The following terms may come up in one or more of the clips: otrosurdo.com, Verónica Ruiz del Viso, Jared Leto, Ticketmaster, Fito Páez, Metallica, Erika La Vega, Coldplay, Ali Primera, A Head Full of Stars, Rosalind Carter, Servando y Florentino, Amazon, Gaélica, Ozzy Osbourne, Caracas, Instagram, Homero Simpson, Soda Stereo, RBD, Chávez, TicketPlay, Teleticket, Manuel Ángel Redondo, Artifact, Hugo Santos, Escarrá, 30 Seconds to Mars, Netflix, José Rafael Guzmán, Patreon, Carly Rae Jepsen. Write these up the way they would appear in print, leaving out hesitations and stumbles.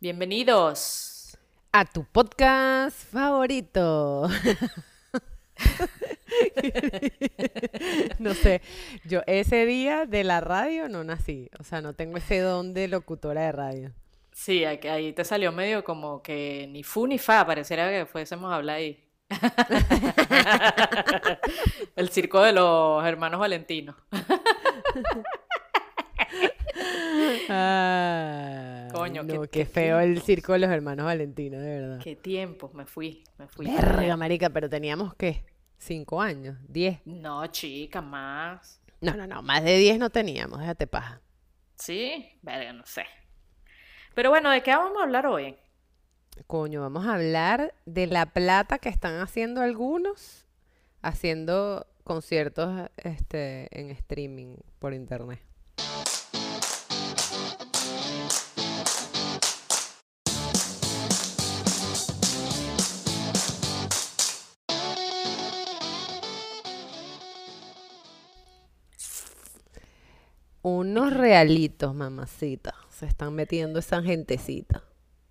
Bienvenidos a tu podcast favorito. No sé, yo ese día de la radio no nací, o sea, no tengo ese don de locutora de radio. Sí, ahí te salió medio como que ni fu ni fa, pareciera que fuésemos a hablar ahí. El circo de los hermanos Valentinos. Ah, coño, no, qué feo tiempo. El circo de los hermanos Valentinos, de verdad. Qué tiempo, me fui. Verga, marica, pero teníamos, ¿qué? 5 años, 10. No, chica, más. No, más de 10 no teníamos, déjate paja. ¿Sí? Verga, no sé. Pero bueno, ¿de qué vamos a hablar hoy? Coño, vamos a hablar de la plata que están haciendo algunos haciendo conciertos en streaming por internet. Unos realitos, mamacita. Se están metiendo esa gentecita.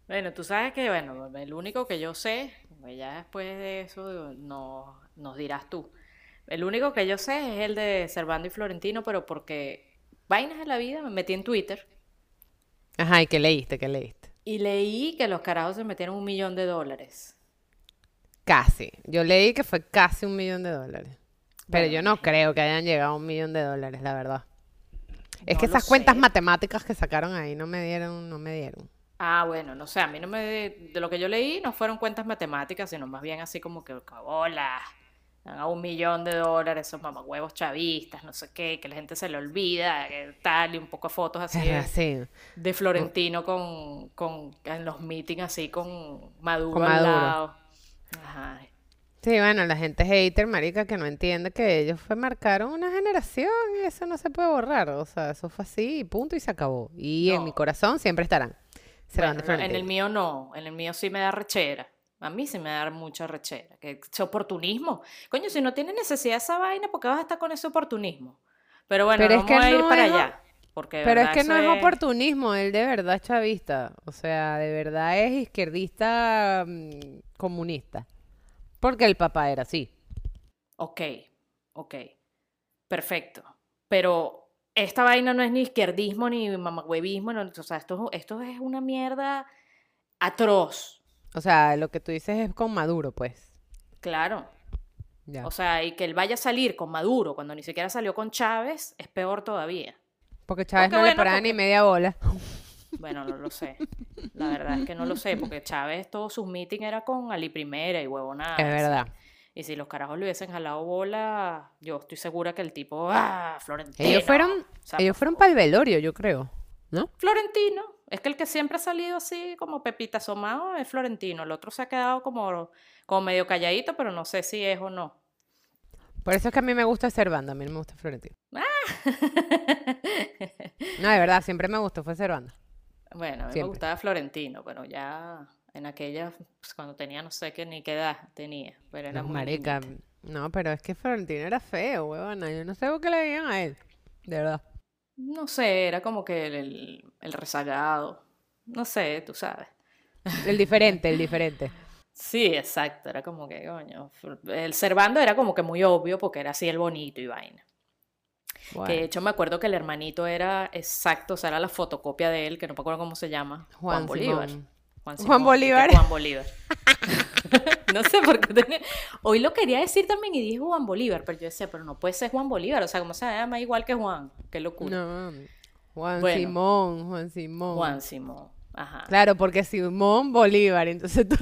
Bueno, tú sabes que, bueno, el único que yo sé, ya después de eso nos dirás tú. El único que yo sé es el de Servando y Florentino, pero porque vainas de la vida me metí en Twitter. Ajá, ¿y qué leíste? Y leí que los carajos se metieron $1 millón. Casi. Yo leí que fue casi $1 millón. Pero bueno, yo no creo que hayan llegado a $1 millón, la verdad. Es que esas cuentas matemáticas que sacaron ahí no me dieron. Ah, bueno, no sé, a mí no me... De lo que yo leí no fueron cuentas matemáticas, sino más bien así como que, hola, dan a $1 millón, esos mamagüevos chavistas, no sé qué, que la gente se le olvida, tal, y un poco de fotos así de Florentino con en los meetings así con Maduro al lado. Ajá. Sí, bueno, la gente hater, marica, que no entiende que ellos marcaron una generación y eso no se puede borrar. O sea, eso fue así, punto, y se acabó. Y no. En mi corazón siempre estarán. Bueno, no, en el mío no. En el mío sí me da rechera. A mí sí me da mucha rechera. Que es oportunismo. Coño, si no tienes necesidad de esa vaina, ¿por qué vas a estar con ese oportunismo? Pero bueno, pero vamos a ir para allá. Porque pero es que no es oportunismo, él de verdad es chavista. O sea, de verdad es izquierdista comunista. Porque el papá era así. Ok. Perfecto. Pero esta vaina no es ni izquierdismo ni mamagüevismo. No, o sea, esto es una mierda atroz. O sea, lo que tú dices es con Maduro, pues. Claro. Ya. O sea, y que él vaya a salir con Maduro cuando ni siquiera salió con Chávez es peor todavía. Porque Chávez le paraba ni media bola. Bueno, no lo sé. La verdad es que no lo sé, porque Chávez, todos sus meetings era con Ali Primera y huevonadas. Es verdad. Y si los carajos le hubiesen jalado bola, yo estoy segura que el tipo, Florentino. Ellos fueron para el velorio, yo creo, ¿no? Florentino. Es que el que siempre ha salido así como pepita asomado es Florentino. El otro se ha quedado como medio calladito, pero no sé si es o no. Por eso es que a mí me gusta Servando, a mí no me gusta Florentino. No, de verdad, siempre me gustó, fue Servando. Bueno, a mí me gustaba Florentino, pero ya en aquella, pues, cuando tenía no sé qué ni qué edad tenía, pero era muy marica. Bonita. No, pero es que Florentino era feo, huevona. Yo no sé por qué le veían a él, de verdad. No sé, era como que el rezagado, no sé, tú sabes. El diferente. Sí, exacto, era como que, coño, el Servando era como que muy obvio porque era así el bonito y vaina. Wow. Que de hecho me acuerdo que el hermanito era exacto, o sea, era la fotocopia de él, que no me acuerdo cómo se llama. Juan Bolívar. No sé por qué hoy lo quería decir también y dije Juan Bolívar, pero yo decía, pero no puede ser Juan Bolívar, o sea, ¿cómo se llama? Igual que Juan, qué locura. No, Juan Simón, ajá. Claro, porque Simón Bolívar, entonces tú...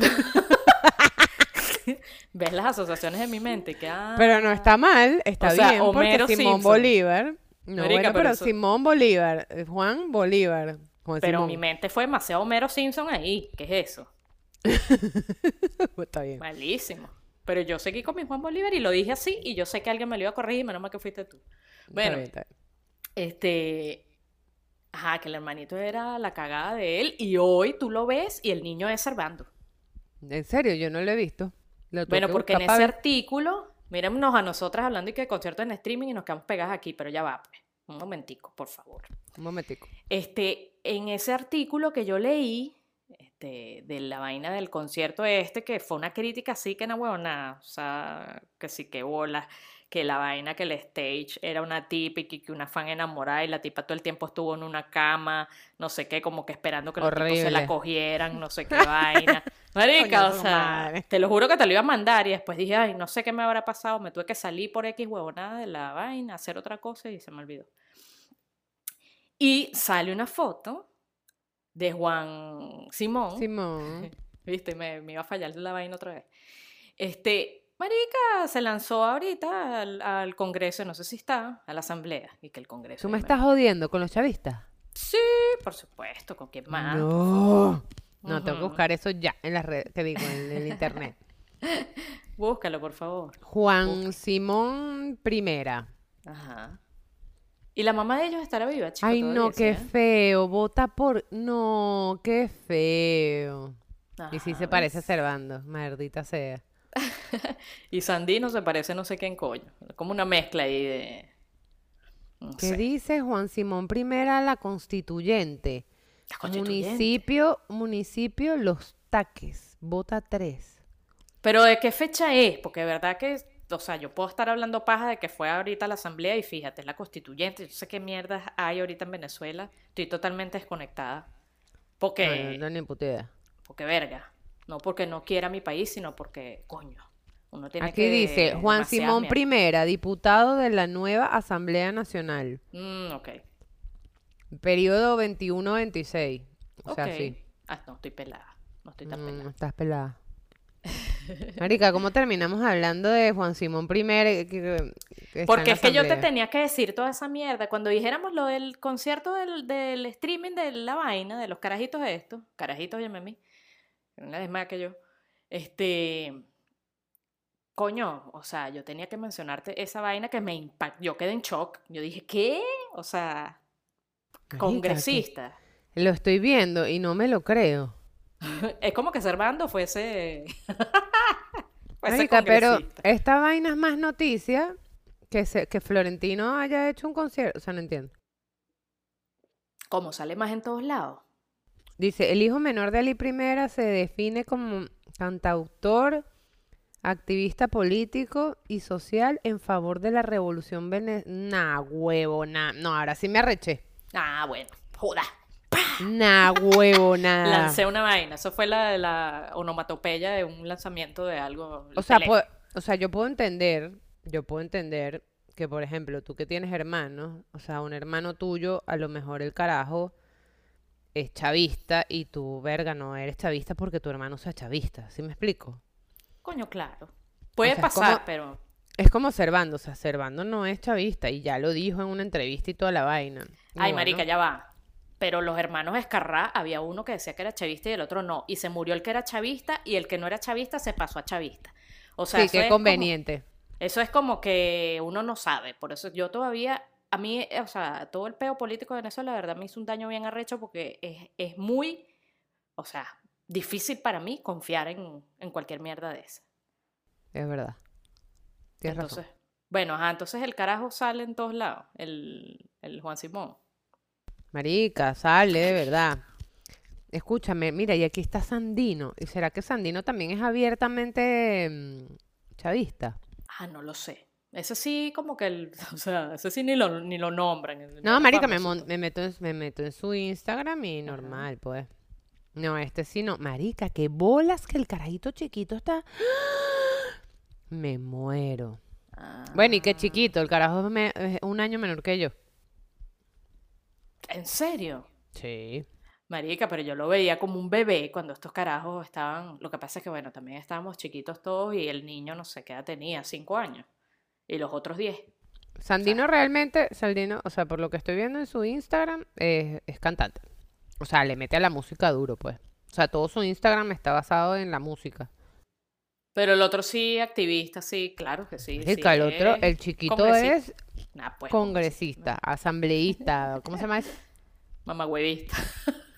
¿Ves las asociaciones de mi mente? Que, pero no está mal, está, o sea, bien, Homero porque Simón Simpson. Bolívar. No, Marica, bueno, pero eso... Simón Bolívar, Juan Bolívar. Juan pero Simón. Mi mente fue demasiado Homero Simpson ahí, ¿qué es eso? Está bien. Malísimo. Pero yo seguí con mi Juan Bolívar y lo dije así y yo sé que alguien me lo iba a corregir y menos mal que fuiste tú. Bueno, está bien. Ajá, que el hermanito era la cagada de él y hoy tú lo ves y el niño es Servando. En serio, yo no lo he visto. Bueno, porque en ese artículo, míranos a nosotras hablando y que conciertos en streaming y nos quedamos pegadas aquí, pero ya va, pues. Un momentico, por favor. En ese artículo que yo leí, de la vaina del concierto este, que fue una crítica así que no huevonada, o sea, que sí que bolas, que la vaina, que el stage era una tipa y que una fan enamorada y la tipa todo el tiempo estuvo en una cama, no sé qué, como que esperando que los tipos se la cogieran, no sé qué vaina. Marica, o sea, te lo juro que te lo iba a mandar y después dije, ay, no sé qué me habrá pasado, me tuve que salir por X huevonada de la vaina, hacer otra cosa y se me olvidó. Y sale una foto de Juan Simón. Viste, me iba a fallar la vaina otra vez. Marica, se lanzó ahorita al Congreso, no sé si está, a la Asamblea, y que el Congreso... ¿Tú me estás jodiendo con los chavistas? Sí, por supuesto, ¿con quién más? No, no, tengo que buscar eso ya en las redes, te digo, en el internet. Búscalo, por favor. Juan Simón Primera. Ajá. Y la mamá de ellos estará viva, chicos. Ay, no, qué feo, vota por... No, qué feo. Y sí se parece a Servando, maldita sea. Y Sandino se parece no sé qué en coño, como una mezcla ahí de... No ¿Qué sé. Dice Juan Simón Primera, la constituyente? La constituyente. Municipio Los Taques, vota 3. ¿Pero de qué fecha es? Porque de verdad que, o sea, yo puedo estar hablando paja de que fue ahorita a la asamblea y fíjate, es la constituyente, yo sé qué mierdas hay ahorita en Venezuela, estoy totalmente desconectada. Porque... No, no ni puta idea. Porque verga. No porque no quiera mi país, sino porque, coño, uno tiene Aquí que... Aquí dice, Juan Simón Primera, diputado de la nueva Asamblea Nacional. Ok. Periodo 21-26. O sea, sí. Ah, no, estoy pelada. No estoy tan pelada. No estás pelada. Marica, ¿cómo terminamos hablando de Juan Simón Primera? Porque es que yo te tenía que decir toda esa mierda. Cuando dijéramos lo del concierto del streaming de la vaina, de los carajitos estos, carajitos, llámame a mí. Una vez más que yo, coño, o sea, yo tenía que mencionarte esa vaina que me impactó, yo quedé en shock, yo dije, ¿qué? O sea, congresista. Lo estoy viendo y no me lo creo. Es como que Servando fuese Marica, congresista. Pero esta vaina es más noticia que Florentino haya hecho un concierto, o sea, no entiendo. ¿Cómo sale más en todos lados? Dice, el hijo menor de Ali Primera se define como cantautor, activista político y social en favor de la revolución venezolana. Nah, huevo, nah. No, ahora sí me arreché. Ah, bueno, joda. ¡Pah! Nah, huevo, nah. Lancé una vaina. Eso fue la onomatopeya de un lanzamiento de algo. O sea, yo puedo entender que, por ejemplo, tú que tienes hermanos, o sea, un hermano tuyo, a lo mejor el carajo... es chavista y tú, verga, no eres chavista porque tu hermano sea chavista, ¿sí me explico? Coño, claro. Puede pasar, pero... Es como Servando, o sea, Servando no es chavista y ya lo dijo en una entrevista y toda la vaina. Ay, bueno. Marica, ya va. Pero los hermanos Escarrá, había uno que decía que era chavista y el otro no, y se murió el que era chavista y el que no era chavista se pasó a chavista. O sea, sí, qué conveniente. Eso es como que uno no sabe, por eso yo todavía... A mí, o sea, todo el peo político de Venezuela, la verdad, me hizo un daño bien arrecho porque es muy, o sea, difícil para mí confiar en cualquier mierda de esa. Es verdad. Tienes entonces, razón. Bueno, ajá, entonces el carajo sale en todos lados, el Juan Simón. Marica, sale, de verdad. Escúchame, mira, y aquí está Sandino. ¿Y será que Sandino también es abiertamente chavista? Ah, no lo sé. Ese sí, como que o sea, ese sí ni lo nombran. No, marica, me meto en su Instagram y normal, pues. No, este sí no. Marica, qué bolas que el carajito chiquito está. Me muero. Ah. Bueno, y qué chiquito, el carajo es un año menor que yo. ¿En serio? Sí. Marica, pero yo lo veía como un bebé cuando estos carajos estaban... Lo que pasa es que, bueno, también estábamos chiquitos todos y el niño no sé qué edad tenía, 5 años. Y los otros 10. Sandino, o sea, realmente, Sandino, o sea, por lo que estoy viendo en su Instagram, es cantante. O sea, le mete a la música duro, pues. O sea, todo su Instagram está basado en la música. Pero el otro sí, activista, sí, claro que sí. Sí, el otro, el chiquito es congresista, asambleísta, ¿cómo se llama eso? Mamagüevista.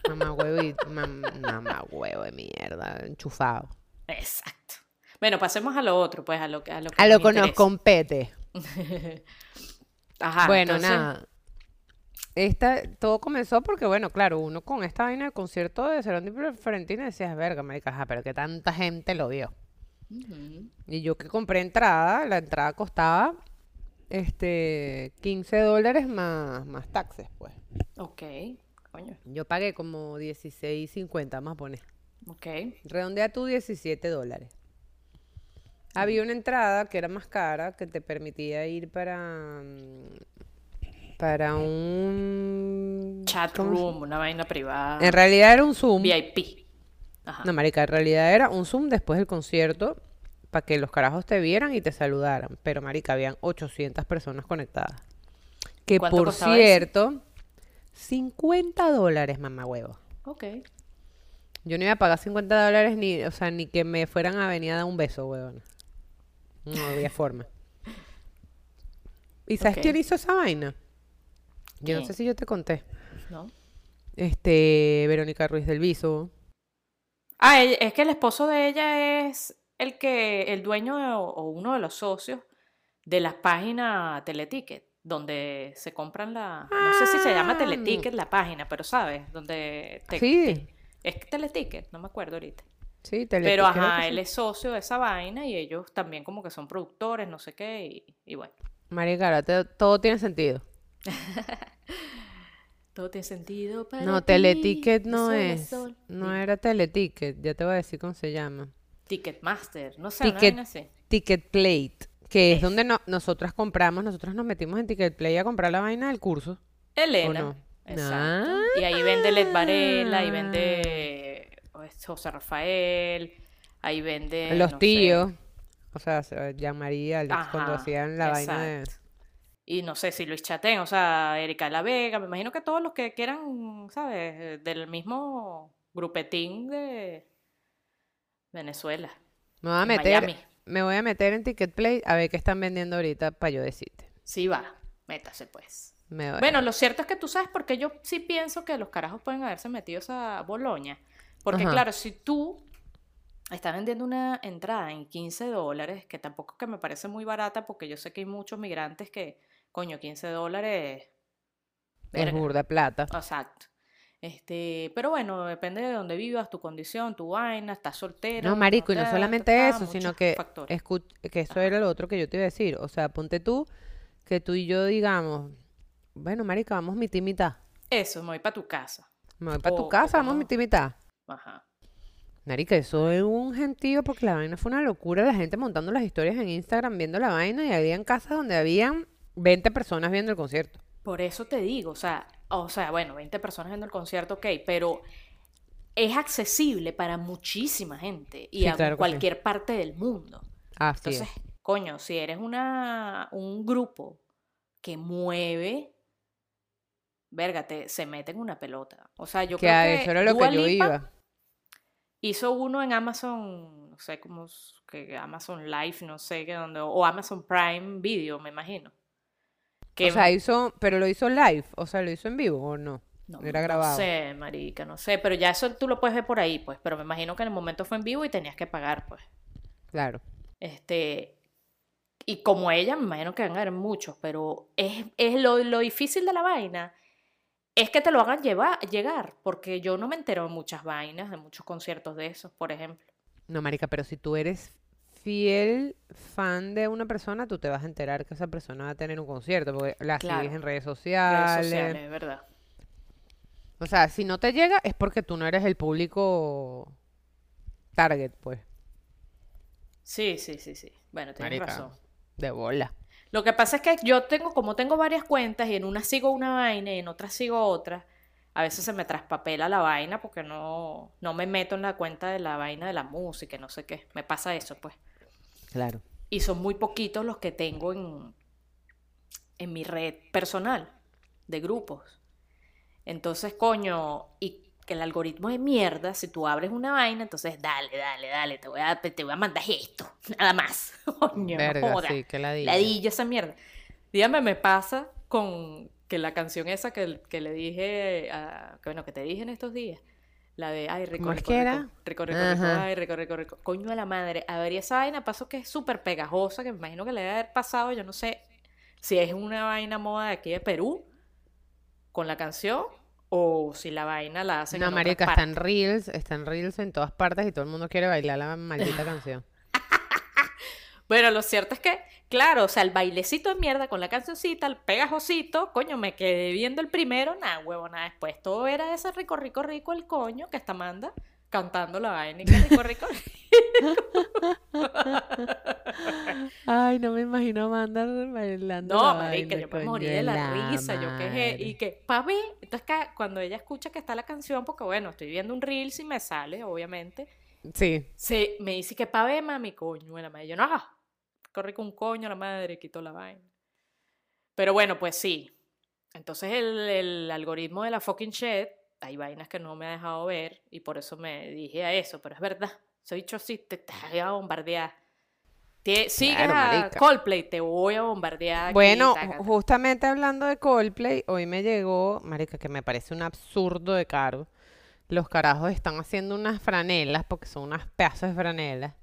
Mamagüevista, mamagüevo de mierda, enchufado. Exacto. Bueno, pasemos a lo otro, pues, a lo que nos compete. Ajá. Bueno, entonces, nada. todo comenzó porque, bueno, claro, uno con esta vaina del concierto de Servando y Florentino decía, verga, marica, ajá, pero que tanta gente lo vio. Uh-huh. Y yo que compré entrada, la entrada costaba $15 más taxes, pues. Ok, coño. Yo pagué como $16.50, más poner. Ok. Redondea tú $17. Uh-huh. Había una entrada que era más cara, que te permitía ir para un chat room, una vaina privada. En realidad era un Zoom VIP. Ajá. No, marica, en realidad era un Zoom después del concierto para que los carajos te vieran y te saludaran. Pero, marica, habían 800 personas conectadas. Que, por cierto, $50, mamahuevo. Ok. Yo no iba a pagar $50 ni, o sea, ni que me fueran a venir a dar un beso, huevona. No había forma. ¿Y sabes quién hizo esa vaina? Yo no sé si yo te conté. No. Verónica Ruiz del Viso. Ah, es que el esposo de ella es el dueño o uno de los socios de la página Teleticket, donde se compran no sé si se llama Teleticket la página, pero sabes, donde es Teleticket, no me acuerdo ahorita. Sí, Teleticket. Pero ajá, él es socio de esa vaina y ellos también como que son productores, no sé qué, y bueno. Maricara, todo tiene sentido. Todo tiene sentido para ti. Teleticket no es. No era Teleticket, ya te voy a decir cómo se llama. Ticketmaster, no sé, no así. TicketPlay, que es donde nosotras nos metimos en TicketPlay a comprar la vaina del curso. Elena, no? Exacto. Ah, y ahí vende Led Varela, ahí vende José Rafael, ahí vende los tíos, sé. O sea, llamaría Alex. Ajá, cuando hacían la vaina de... Y no sé si Luis Chatén, o sea, Erika La Vega, me imagino que todos los que quieran, ¿sabes? Del mismo grupetín de Venezuela. Me voy a meter en TicketPlay a ver qué están vendiendo ahorita para yo decirte. Sí, va, métase pues. Bueno, lo cierto es que tú sabes porque yo sí pienso que los carajos pueden haberse metido a Boloña. Porque, ajá, claro, si tú estás vendiendo una entrada en $15, que tampoco es que me parece muy barata, porque yo sé que hay muchos migrantes que... Coño, $15... Es burda plata. Exacto. Pero bueno, depende de dónde vivas, tu condición, tu vaina, estás soltero. No, marico, y no solamente eso, sino que... eso era lo otro que yo te iba a decir. O sea, ponte tú, que tú y yo digamos... Bueno, marica, vamos mitad y mitad. Eso, me voy para tu casa. Me voy para tu casa, vamos mitad y mitad. Ajá. Marica, eso es un gentío, porque la vaina fue una locura. La gente montando las historias en Instagram, viendo la vaina, y habían casas donde habían 20 personas viendo el concierto. Por eso te digo, o sea, bueno, 20 personas viendo el concierto, ok, pero es accesible para muchísima gente y sí, a claro cualquier parte del mundo. Así entonces, es. Coño, si eres un grupo que mueve, verga, se mete en una pelota. O sea, yo creo que eso era lo que yo iba. Hizo uno en Amazon, no sé cómo, que Amazon Live, no sé qué, dónde, o Amazon Prime Video, me imagino. Que, o sea, pero lo hizo live, o sea, lo hizo en vivo o no. No, era grabado. No sé, marica, no sé, pero ya eso tú lo puedes ver por ahí, pues, pero me imagino que en el momento fue en vivo y tenías que pagar, pues. Claro. Y como ella, me imagino que van a haber muchos, pero es lo difícil de la vaina. Es que te lo hagan llegar, porque yo no me entero de muchas vainas, de muchos conciertos de esos, por ejemplo. No, marica, pero si tú eres fiel fan de una persona, tú te vas a enterar que esa persona va a tener un concierto, porque la sigues en redes sociales. Redes sociales, verdad. O sea, si no te llega es porque tú no eres el público target, pues. Sí. Bueno, tienes razón. De bola. Lo que pasa es que yo tengo varias cuentas y en una sigo una vaina y en otra sigo otra, a veces se me traspapela la vaina porque no me meto en la cuenta de la vaina de la música, no sé qué. Me pasa eso, pues. Claro. Y son muy poquitos los que tengo en mi red personal de grupos. Entonces, coño, y que el algoritmo es mierda, si tú abres una vaina, entonces dale, te voy a mandar esto, nada más. Coño, verga, sí, que ladilla esa mierda. Dígame, me pasa con que la canción esa que le dije, que te dije en estos días, la de ay, rico, coño de la madre. A ver, y esa vaina pasó que es súper pegajosa, que me imagino que le debe haber pasado, yo no sé si es una vaina moda de aquí de Perú, con la canción o si la vaina la hacen. No, en marica, están reels en todas partes y todo el mundo quiere bailar la maldita canción. Bueno, lo cierto es que, claro, o sea, el bailecito de mierda con la cancioncita, el pegajosito, coño, me quedé viendo el primero, nada, huevo, nada, después todo era ese rico, rico, rico, el coño que está manda cantando la vaina, rico, rico, rico. Ay, no me imagino Amanda bailando. No, marica, yo me morí de la risa, madre. Yo quejé, y que, papi, entonces cuando ella escucha que está la canción, porque bueno, estoy viendo un reel si me sale, obviamente. Sí. Se me dice que pa' ver, mami, coño, la madre. Yo no, corre con un coño, la madre, quitó la vaina. Pero bueno, pues sí. Entonces el algoritmo de la fucking shit, hay vainas que no me ha dejado ver y por eso me dije a eso, pero es verdad. Soy chocita, te voy a bombardear. Sigue a Coldplay, te voy a bombardear. Aquí, bueno, justamente hablando de Coldplay, hoy me llegó, marica, que me parece un absurdo de caro. Los carajos están haciendo unas franelas, porque son unas pedazos de franelas,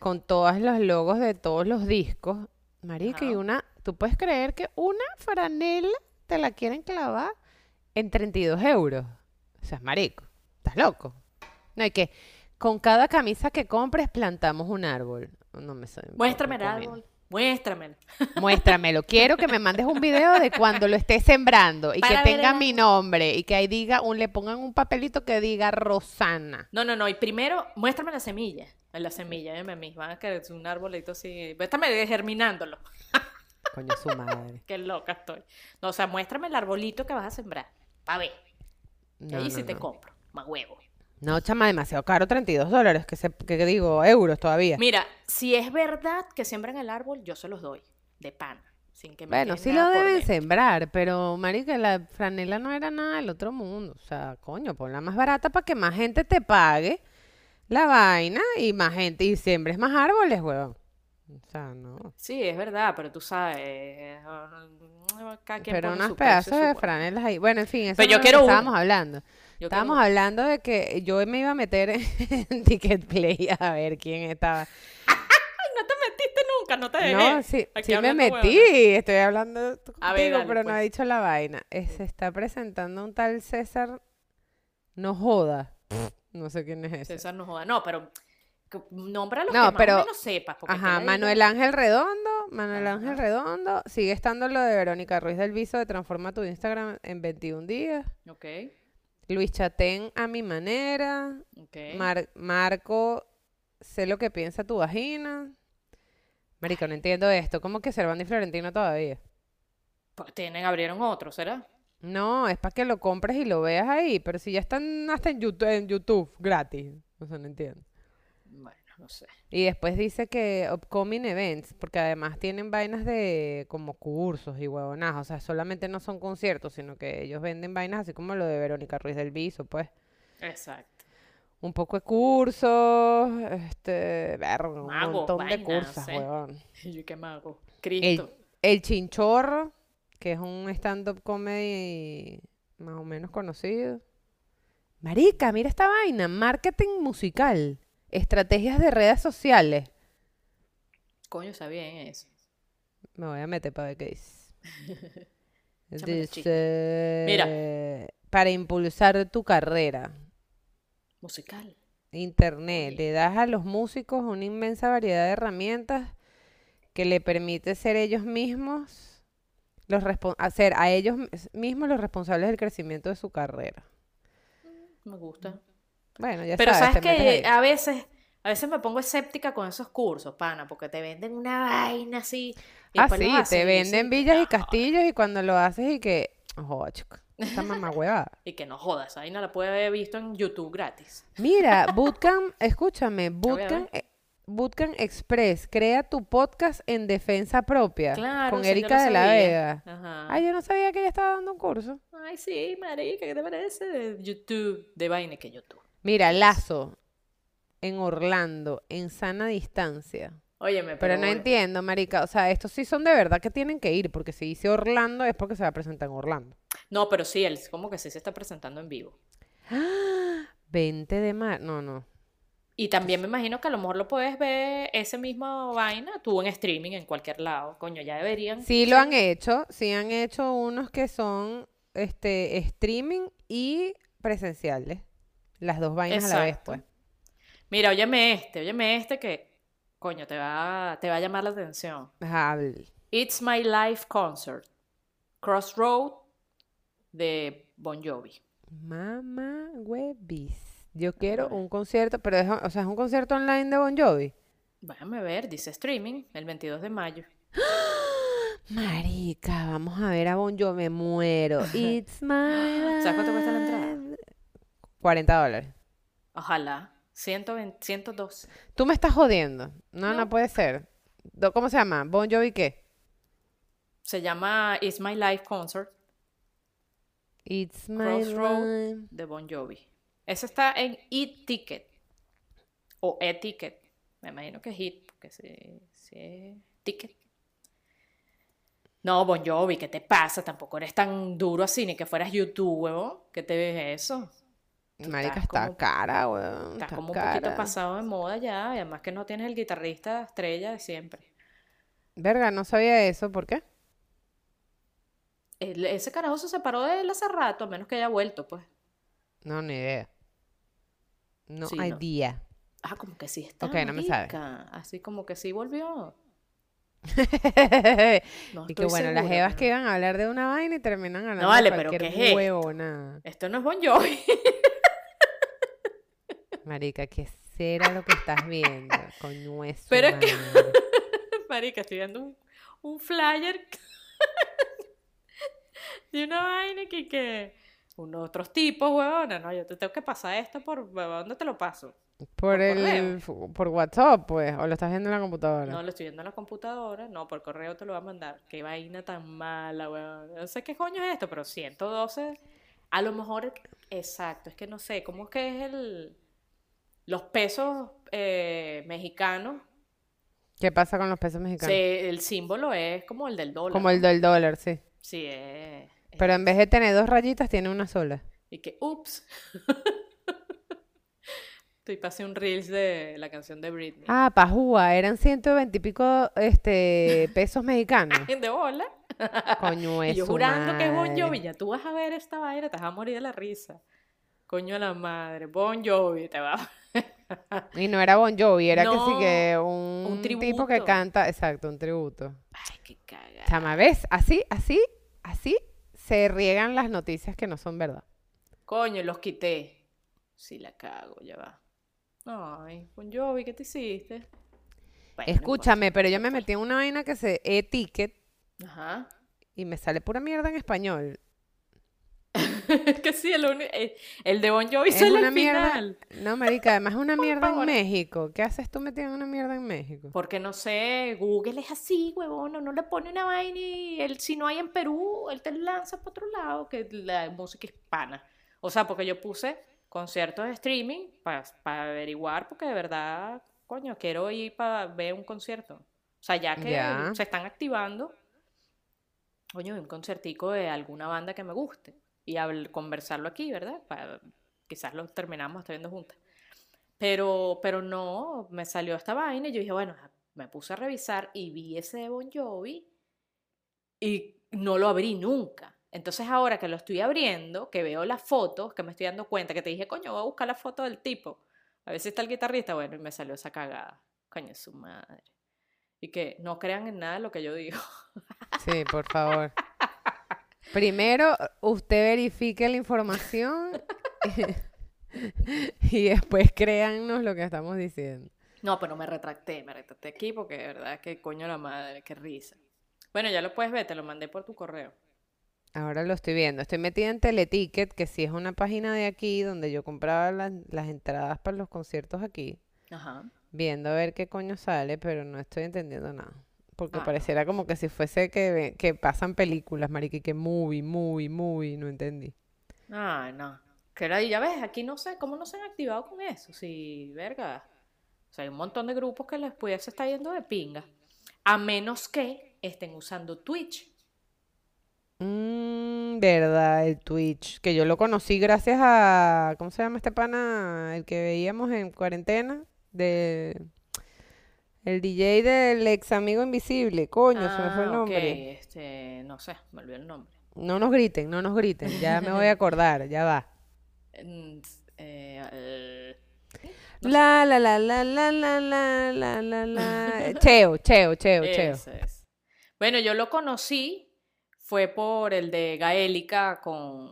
con todos los logos de todos los discos. Marica, y una, ¿tú puedes creer que una franela te la quieren clavar en 32 euros? O sea, marico, estás loco. No, hay que, con cada camisa que compres plantamos un árbol. No me sabe. Muéstrame el árbol. Muéstramelo. Quiero que me mandes un video de cuando lo estés sembrando y para que tenga mi nombre y que ahí diga, le pongan un papelito que diga Rosana. No. Y primero, muéstrame la semilla. La semilla, van a querer un arbolito así. Muéstrame germinándolo. Coño, su madre. Qué loca estoy. No, o sea, muéstrame el arbolito que vas a sembrar. Pa' ver. Te compro. Más huevo. No, chama, demasiado caro, $32, que digo, euros todavía. Mira, si es verdad que siembran el árbol, yo se los doy, de pan, sin que me den nada. Bueno, sí lo deben sembrar, pero, marica, la franela no era nada del otro mundo. O sea, coño, ponla más barata para que más gente te pague la vaina y más gente, y siembres más árboles, huevón. O sea, no. Sí, es verdad, pero tú sabes, cada quien pero unos pedazos de franelas ahí. Bueno, en fin, eso es lo que estábamos hablando. Estábamos hablando de que yo me iba a meter en TicketPlay a ver quién estaba. No te metiste nunca, no te dejé. No, sí me metí. Huevo. Estoy hablando contigo, a ver, dale, pero pues. No he dicho la vaina. Se está presentando un tal César No Joda. No sé quién es ese. César No Joda. No, pero nombra los que no sepas. Ajá, Manuel Ángel Redondo. Sigue estando lo de Verónica Ruiz del Viso de Transforma tu Instagram en 21 días. Ok. Luis Chatén a mi manera. Okay. Marco, sé lo que piensa tu vagina. Marica, no entiendo esto. ¿Cómo que Servando y Florentino todavía? Abrieron otro, ¿será? No, es para que lo compres y lo veas ahí. Pero si ya están hasta en YouTube gratis. O sea, no entiendo. Bueno, no sé. Y después dice que upcoming events, porque además tienen vainas de como cursos y huevonadas, o sea, solamente no son conciertos, sino que ellos venden vainas así como lo de Verónica Ruiz del Viso, pues. Exacto. Un poco de cursos, un montón de cursos, huevón. Y qué mago. Cristo. El Chinchorro, que es un stand-up comedy más o menos conocido. Marica, mira esta vaina, marketing musical. Estrategias de redes sociales. Coño, sabía en eso. Me voy a meter para ver qué dice. Dice... Mira. Para impulsar tu carrera. Musical. Internet. Sí. Le das a los músicos una inmensa variedad de herramientas que le permite ser ellos mismos, hacer a ellos mismos los responsables del crecimiento de su carrera. Me gusta. Bueno, ya pero sabes que a veces me pongo escéptica con esos cursos, pana, porque te venden una vaina así. Y te venden villas y castillos y cuando lo haces y que... Joder, chico, esta mamá huevada. Y que no jodas, ahí no la puede haber visto en YouTube gratis. Mira, Bootcamp, escúchame, Bootcamp Express, crea tu podcast en defensa propia. Claro, con Erika de la Vega. Ajá. Ay, yo no sabía que ella estaba dando un curso. Ay, sí, marica, ¿qué te parece? De YouTube, de vaina que YouTube. Mira, Lazo, en Orlando, en sana distancia. Óyeme, pero no entiendo, marica. O sea, estos sí son de verdad que tienen que ir, porque si dice Orlando es porque se va a presentar en Orlando. No, pero sí, él como que sí se está presentando en vivo. ¡Ah! 20 de marzo. No. Y también me imagino que a lo mejor lo puedes ver ese mismo vaina, tú en streaming, en cualquier lado. Coño, ya deberían. Sí lo han hecho. Sí han hecho unos que son... streaming y presenciales. Las dos vainas a la vez, pues. Mira, óyeme este que, coño, te va a llamar la atención. Ajá. It's My Life Concert. Crossroad de Bon Jovi. Mamá Webis. Yo quiero un concierto, pero es un concierto online de Bon Jovi. Váyame a ver, dice streaming, el 22 de mayo. Marica, vamos a ver a Bon Jovi, me muero. It's my life. ¿Sabes cuánto cuesta la entrada? $40. Ojalá. 120, 102. Tú me estás jodiendo. No puede ser. ¿Cómo se llama? ¿Bon Jovi qué? Se llama It's My Life Concert. It's My Crossroad Life de Bon Jovi. Ese está en E-Ticket. O E-Ticket. Me imagino que es Hit, porque sí es Ticket. No, Bon Jovi, ¿qué te pasa? Tampoco eres tan duro así, ni que fueras YouTube, huevón. ¿Qué te ves eso? Marica, está cara, weón. Estás como un poquito pasado de moda ya. Y además que no tienes el guitarrista estrella de siempre. Verga, no sabía eso. ¿Por qué? Ese carajo se separó de él hace rato, a menos que haya vuelto, pues. No, ni idea. No hay día. Ah, como que sí está. Ok, no me sabe. Así como que sí volvió. No, y que bueno, segura, las jevas que iban a hablar de una vaina y terminan hablando de cualquier huevona. Esto no es Bon Jovi. Marica, ¿qué será lo que estás viendo? Coño, eso. Pero es que, marica, estoy viendo un flyer de una vaina que unos otros tipos, huevona. No, yo te tengo que pasar esto por... ¿Dónde te lo paso? Por WhatsApp, pues. ¿O lo estás viendo en la computadora? No, lo estoy viendo en la computadora. No, por correo te lo voy a mandar. Qué vaina tan mala, huevona. No sé qué coño es esto, pero 112... A lo mejor... Exacto, es que no sé. ¿Cómo es que es el... Los pesos mexicanos. ¿Qué pasa con los pesos mexicanos? Sí, el símbolo es como el del dólar. Como el del dólar, sí. Sí, es. Pero en vez de tener dos rayitas, tiene una sola. Y que, ups. Estoy pasé un reels de la canción de Britney. Ah, pajúa, eran 120 y pico pesos mexicanos. ¿De bola? Coño, eso. Y yo jurando madre. Que es Bon Jovi, ya tú vas a ver esta vaina, te vas a morir de la risa. Coño a la madre, Bon Jovi te va. Y no era Bon Jovi, era que sí que un tipo que canta, exacto, un tributo. Ay, qué cagada. Chama, ¿ves? Así se riegan las noticias que no son verdad. Coño, los quité. Sí la cago, ya va. Ay, Bon Jovi, ¿qué te hiciste? Bueno, escúchame, pero yo me metí en una vaina que se e-ticket. Ajá. Y me sale pura mierda en español. Es que sí, el de Bon Jovi sale al final. No, marica, además es una mierda en México. ¿Qué haces tú metida en una mierda en México? Porque no sé, Google es así, huevón. No le pone una vaina y si no hay en Perú, él te lanza para otro lado, que la música hispana. O sea, porque yo puse conciertos de streaming para averiguar, porque de verdad, coño, quiero ir para ver un concierto. O sea, ya que se están activando, coño, un concertico de alguna banda que me guste. Y conversarlo aquí, ¿verdad? Quizás lo terminamos viendo juntas. Pero no, me salió esta vaina y yo dije, bueno, me puse a revisar y vi ese de Bon Jovi y no lo abrí nunca. Entonces ahora que lo estoy abriendo, que veo las fotos, que me estoy dando cuenta, que te dije, coño, voy a buscar la foto del tipo. A ver si está el guitarrista. Bueno, y me salió esa cagada. Coño, su madre. Y que no crean en nada de lo que yo digo. Sí, por favor. Primero, usted verifique la información y después créannos lo que estamos diciendo. No, pero me retracté aquí porque de verdad que coño la madre, qué risa. Bueno, ya lo puedes ver, te lo mandé por tu correo. Ahora lo estoy viendo. Estoy metida en Teleticket, que sí es una página de aquí donde yo compraba las entradas para los conciertos aquí. Ajá. Viendo a ver qué coño sale, pero no estoy entendiendo nada. Porque pareciera como que si fuese que pasan películas, marica, que movie, no entendí. Ah, no. Que era, ya ves, aquí no sé, ¿cómo no se han activado con eso? Sí, verga. O sea, hay un montón de grupos que después se está yendo de pinga. A menos que estén usando Twitch. Verdad, el Twitch. Que yo lo conocí gracias a... ¿Cómo se llama este pana? El que veíamos en cuarentena de... El DJ del ex amigo invisible, coño, se me fue el nombre. Okay. No sé, me olvidé el nombre. No nos griten, no nos griten. Ya me voy a acordar, ya va. No la, la, la, la, la, la, la, la, la, la. Cheo. Es. Bueno, yo lo conocí, fue por el de Gaélica con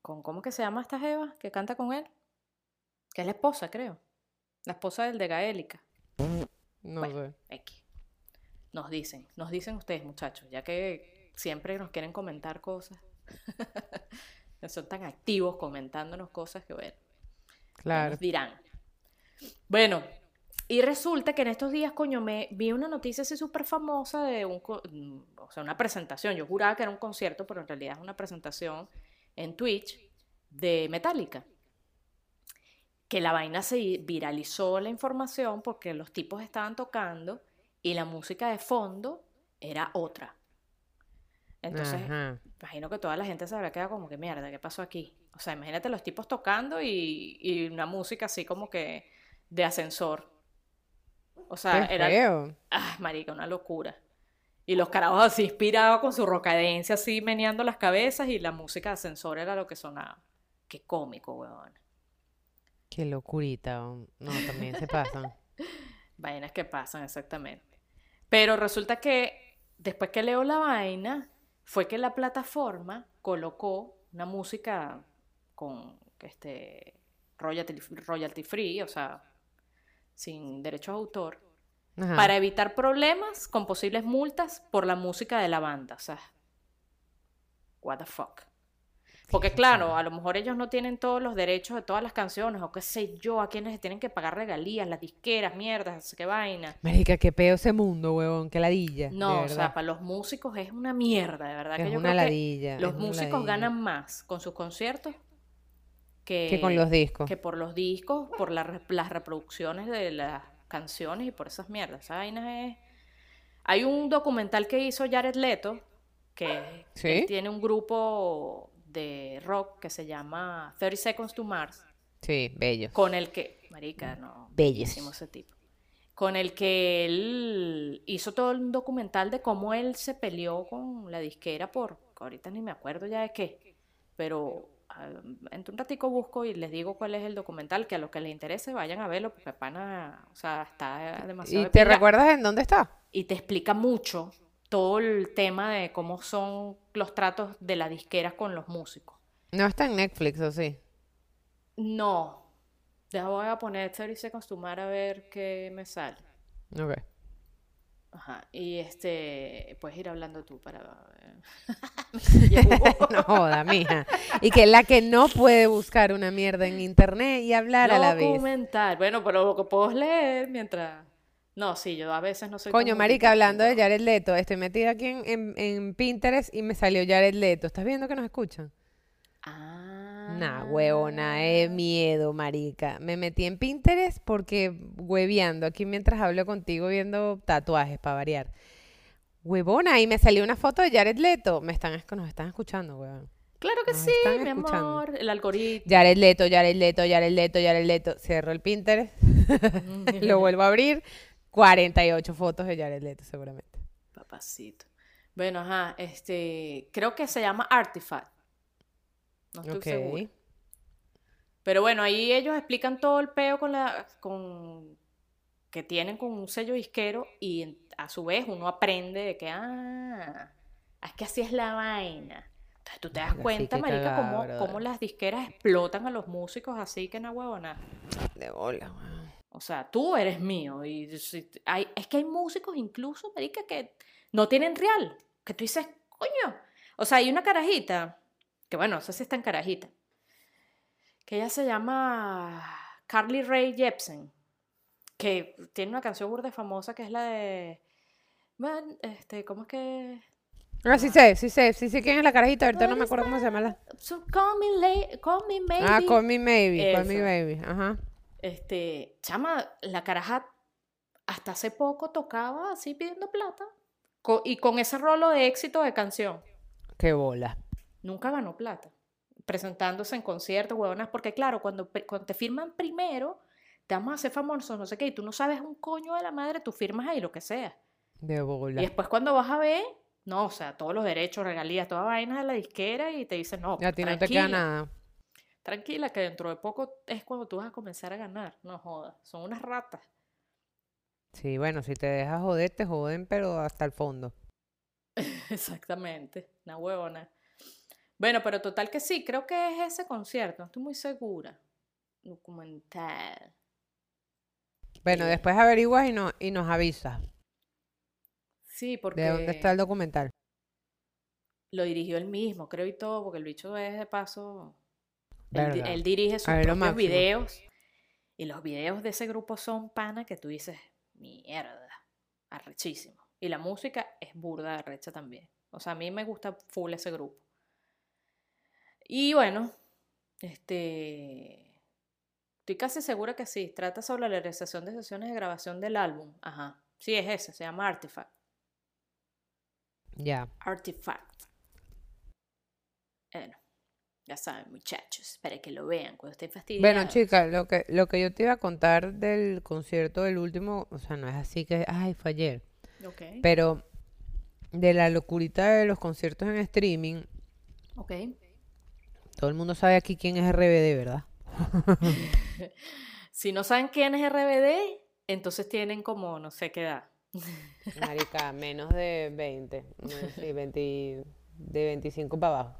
¿cómo que se llama esta jeva que canta con él? Que es la esposa, creo. La esposa del de Gaélica. No bueno, sé. X. Nos dicen ustedes, muchachos, ya que siempre nos quieren comentar cosas. Son tan activos comentándonos cosas que, bueno, claro, nos dirán. Bueno, y resulta que en estos días, coño, me vi una noticia así súper famosa de una presentación. Yo juraba que era un concierto, pero en realidad es una presentación en Twitch de Metallica. Que la vaina se viralizó la información porque los tipos estaban tocando y la música de fondo era otra. Entonces, ajá, imagino que toda la gente se habrá quedado como que mierda, ¿qué pasó aquí? O sea, imagínate los tipos tocando y una música así como que de ascensor. O sea, qué era feo. Ah, marica, una locura. Y los carajos así inspirados con su rocadencia así meneando las cabezas y la música de ascensor era lo que sonaba. Qué cómico, weón. Qué locurita. No, también se pasan. Vainas que pasan, exactamente. Pero resulta que después que leo la vaina, fue que la plataforma colocó una música con royalty free, o sea, sin derechos de autor, ajá, para evitar problemas con posibles multas por la música de la banda. O sea, what the fuck. Porque claro, a lo mejor ellos no tienen todos los derechos de todas las canciones, o qué sé yo, a quienes se tienen que pagar regalías, las disqueras, mierdas, qué vaina. Marica, qué pedo ese mundo, huevón, qué ladilla. No, o sea, para los músicos es una mierda, de verdad. Es que yo creo ladilla, que los músicos ganan más con sus conciertos que con los discos. Que por los discos, por las reproducciones de las canciones y por esas mierdas. Esa vaina es... Hay un documental que hizo Jared Leto, que ¿sí? tiene un grupo de rock que se llama 30 Seconds to Mars. Sí, bello. Con el que, marica, no, bellísimo ese tipo. Con el que él hizo todo un documental de cómo él se peleó con la disquera por, ahorita ni me acuerdo ya de qué, pero entre un ratico busco y les digo cuál es el documental, que a los que les interese vayan a verlo, porque pana, o sea, está demasiado... ¿Y te recuerdas en dónde está? Y te explica mucho todo el tema de cómo son los tratos de las disqueras con los músicos. ¿No está en Netflix o sí? No. Ya voy a poner 30 Seconds to Mars a ver qué me sale. Ok. Ajá. Y puedes ir hablando tú para... No joda, mija. Y que la que no puede buscar una mierda en internet y hablar no a la vez. Documental. Bueno, pero lo que puedo leer mientras... No, sí, yo a veces no soy... Coño, marica, hablando de Jared Leto, estoy metida aquí en Pinterest y me salió Jared Leto. ¿Estás viendo que nos escuchan? Ah. Nah, huevona, miedo, marica. Me metí en Pinterest porque hueveando aquí mientras hablo contigo viendo tatuajes, para variar. Huevona, y me salió una foto de Jared Leto. Nos están escuchando, huevón. Claro que nos sí, mi escuchando. Amor, el algoritmo. Jared Leto. Cierro el Pinterest, lo vuelvo a abrir... 48 fotos de Jared Leto, seguramente. Papacito. Bueno, ajá, creo que se llama Artifact. No estoy segura. Pero bueno, ahí ellos explican todo el peo que tienen con un sello disquero y a su vez uno aprende de que, es que así es la vaina. Entonces tú te das cuenta, marica, cómo las disqueras explotan a los músicos así que no huevona. De bola, huevón. O sea, tú eres mío. Es que hay músicos incluso, marica, que no tienen real. Que tú dices, coño. O sea, hay una carajita, que bueno, no sé si es tan carajita, que ella se llama Carly Rae Jepsen, que tiene una canción burda famosa que es la de... Man, ¿cómo es que...? No, sí sé quién es la carajita. Ahorita no me acuerdo cómo se llama la... So call me maybe. Ah, call me baby. Ajá. Chama, la caraja hasta hace poco tocaba así pidiendo plata y con ese rolo de éxito de canción. ¡Qué bola! Nunca ganó plata, presentándose en conciertos, huevonas, porque claro, cuando te firman primero, te vamos a hacer famosos, no sé qué, y tú no sabes un coño de la madre, tú firmas ahí lo que sea. De bola. Y después cuando vas a ver, No, o sea, todos los derechos, regalías, toda vaina de la disquera y te dicen, no, y a ti no te queda nada. Tranquila, que dentro de poco es cuando tú vas a comenzar a ganar. No jodas, son unas ratas. Sí, bueno, si te dejas joder, te joden, pero hasta el fondo. Exactamente, una huevona. Bueno, pero total que sí, creo que es ese concierto, no estoy muy segura. Documental. Bueno, después averiguas y nos avisas. Sí, porque... ¿De dónde está el documental? Lo dirigió él mismo, creo, y todo, porque el bicho es de paso... Él dirige sus propios videos. Y los videos de ese grupo son pana que tú dices, mierda, arrechísimo. Y la música es burda, arrecha también. O sea, a mí me gusta full ese grupo. Y bueno, estoy casi segura que sí. Trata sobre la realización de sesiones de grabación del álbum. Ajá. Sí, es ese. Se llama Artifact. Ya. Yeah. Artifact. Bueno, ya saben, muchachos, para que lo vean cuando estén fastidiados. Bueno, chicas, lo que yo te iba a contar del concierto del último, o sea, no es así que, ay, fue ayer. Okay. Pero de la locurita de los conciertos en streaming. Ok. Todo el mundo sabe aquí quién es RBD, ¿verdad? Si no saben quién es RBD, entonces tienen como no sé qué edad. Marica, menos de 20, sí, 20, de 25 para abajo.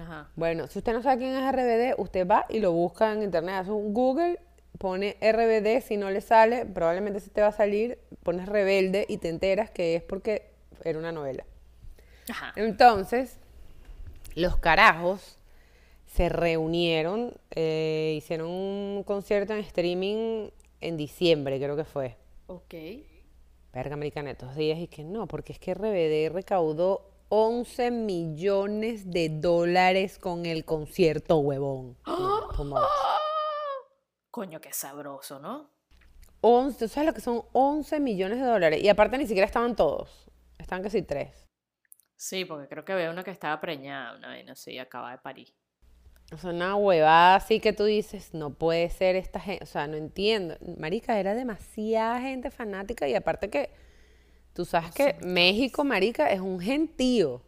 Ajá. Bueno, si usted no sabe quién es RBD, usted va y lo busca en internet, hace un Google, pone RBD, si no le sale, probablemente se te va a salir, pones Rebelde y te enteras que es porque era una novela. Ajá. Entonces, los carajos se reunieron, hicieron un concierto en streaming en diciembre, creo que fue. Ok. Verga, americana, estos días, y que no, porque es que RBD recaudó $11 millones con el concierto, huevón. No, coño, qué sabroso, ¿no? 11, ¿sabes lo que son $11 millones? Y aparte ni siquiera estaban todos, estaban casi 3. Sí, porque creo que había una que estaba preñada, una vez, no sé, acaba de parir. O sea, una huevada así que tú dices, no puede ser esta gente, o sea, no entiendo. Marica, era demasiada gente fanática y aparte que, tú sabes que México, marica, es un gentío.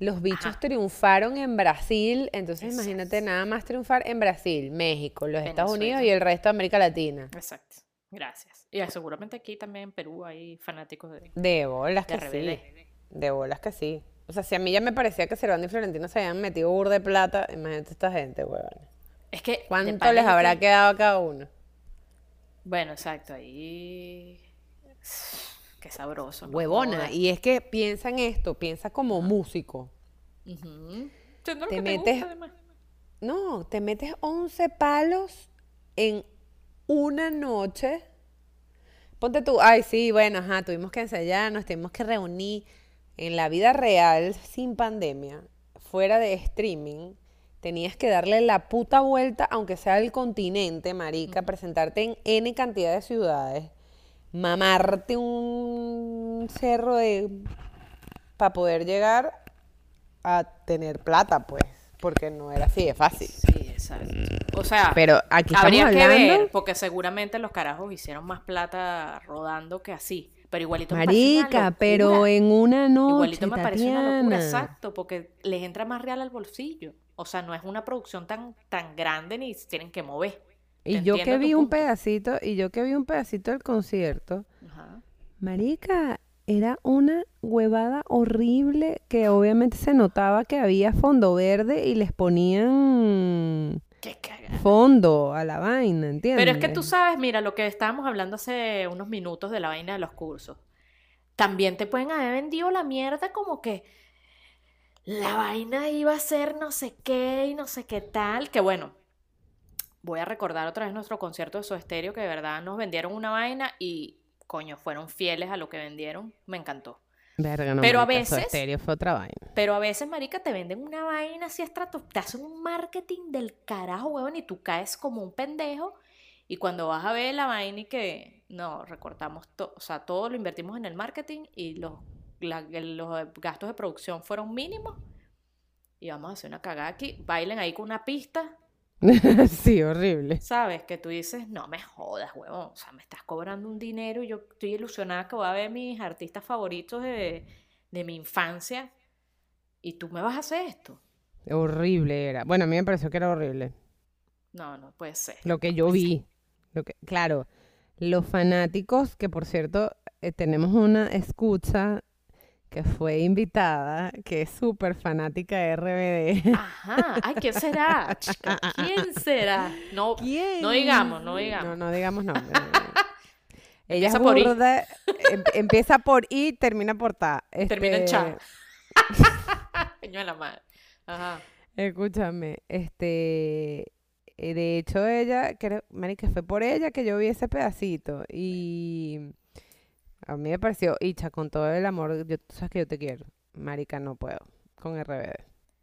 Los bichos triunfaron en Brasil, entonces exacto, imagínate nada más triunfar en Brasil, México, los Venezuela, Estados Unidos y el resto de América Latina. Exacto, gracias. Y seguramente aquí también en Perú hay fanáticos de... De bolas de que RBD. Sí, de bolas que sí. O sea, si a mí ya me parecía que Servando y Florentino se habían metido burda de plata, imagínate esta gente, huevón. Es que... ¿Cuánto les habrá quedado a cada uno? Bueno, exacto, ahí... Qué sabroso. No huevona, joder. Y es que piensa en esto, piensa como músico. Uh-huh. Yo no te metes... Gusta, además. No, te metes 11 palos en una noche. Ponte tú, ay, sí, bueno, ajá, tuvimos que ensayar, nos tuvimos que reunir. En la vida real, sin pandemia, fuera de streaming, tenías que darle la puta vuelta, aunque sea el continente, marica, uh-huh, presentarte en N cantidad de ciudades, mamarte un cerro de... para poder llegar a tener plata, pues, porque no era así de fácil. Sí, exacto. O sea, pero aquí habría que ver, porque seguramente los carajos hicieron más plata rodando que así. Pero igualito me parece una locura. Marica, pero en una noche, igualito me parece una locura, exacto, porque les entra más real al bolsillo. O sea, no es una producción tan grande ni se tienen que mover. Y yo que vi un pedacito, del concierto, ajá, marica, era una huevada horrible que obviamente se notaba que había fondo verde y les ponían... Qué cagada. Fondo a la vaina, ¿entiendes? Pero es que tú sabes, mira, lo que estábamos hablando hace unos minutos de la vaina de los cursos. También te pueden haber vendido la mierda como que la vaina iba a ser no sé qué y no sé qué tal. Que bueno, voy a recordar otra vez nuestro concierto de Soda Stereo, que de verdad nos vendieron una vaina y, coño, fueron fieles a lo que vendieron. Me encantó. Verga, no, pero marica, a veces serio fue otra vaina. Pero a veces, marica, te venden una vaina así te hacen un marketing del carajo, huevón, y tú caes como un pendejo. Y cuando vas a ver la vaina y que no, recortamos todo, o sea, todo lo invertimos en el marketing y los gastos de producción fueron mínimos. Y vamos a hacer una cagada aquí, bailen ahí con una pista. Sí, horrible. Sabes, que tú dices, no me jodas, huevón, o sea, me estás cobrando un dinero y yo estoy ilusionada que voy a ver mis artistas favoritos de mi infancia y tú me vas a hacer esto. Horrible era. Bueno, a mí me pareció que era horrible. No, no puede ser. Lo que yo vi. Lo que, claro, los fanáticos, que por cierto, tenemos una escucha que fue invitada, que es súper fanática de RBD. Ajá. Ay, ¿quién será? Chica, ¿quién será? No, ¿quién? No digamos. No digamos. Ella empieza por burda, empieza por I, termina por ta. Termina en cha. Coño de la madre. Ajá. Escúchame, de hecho ella, creo, marica, fue por ella que yo vi ese pedacito y a mí me pareció, Icha, con todo el amor, tú sabes que yo te quiero, marica, no puedo con RBD,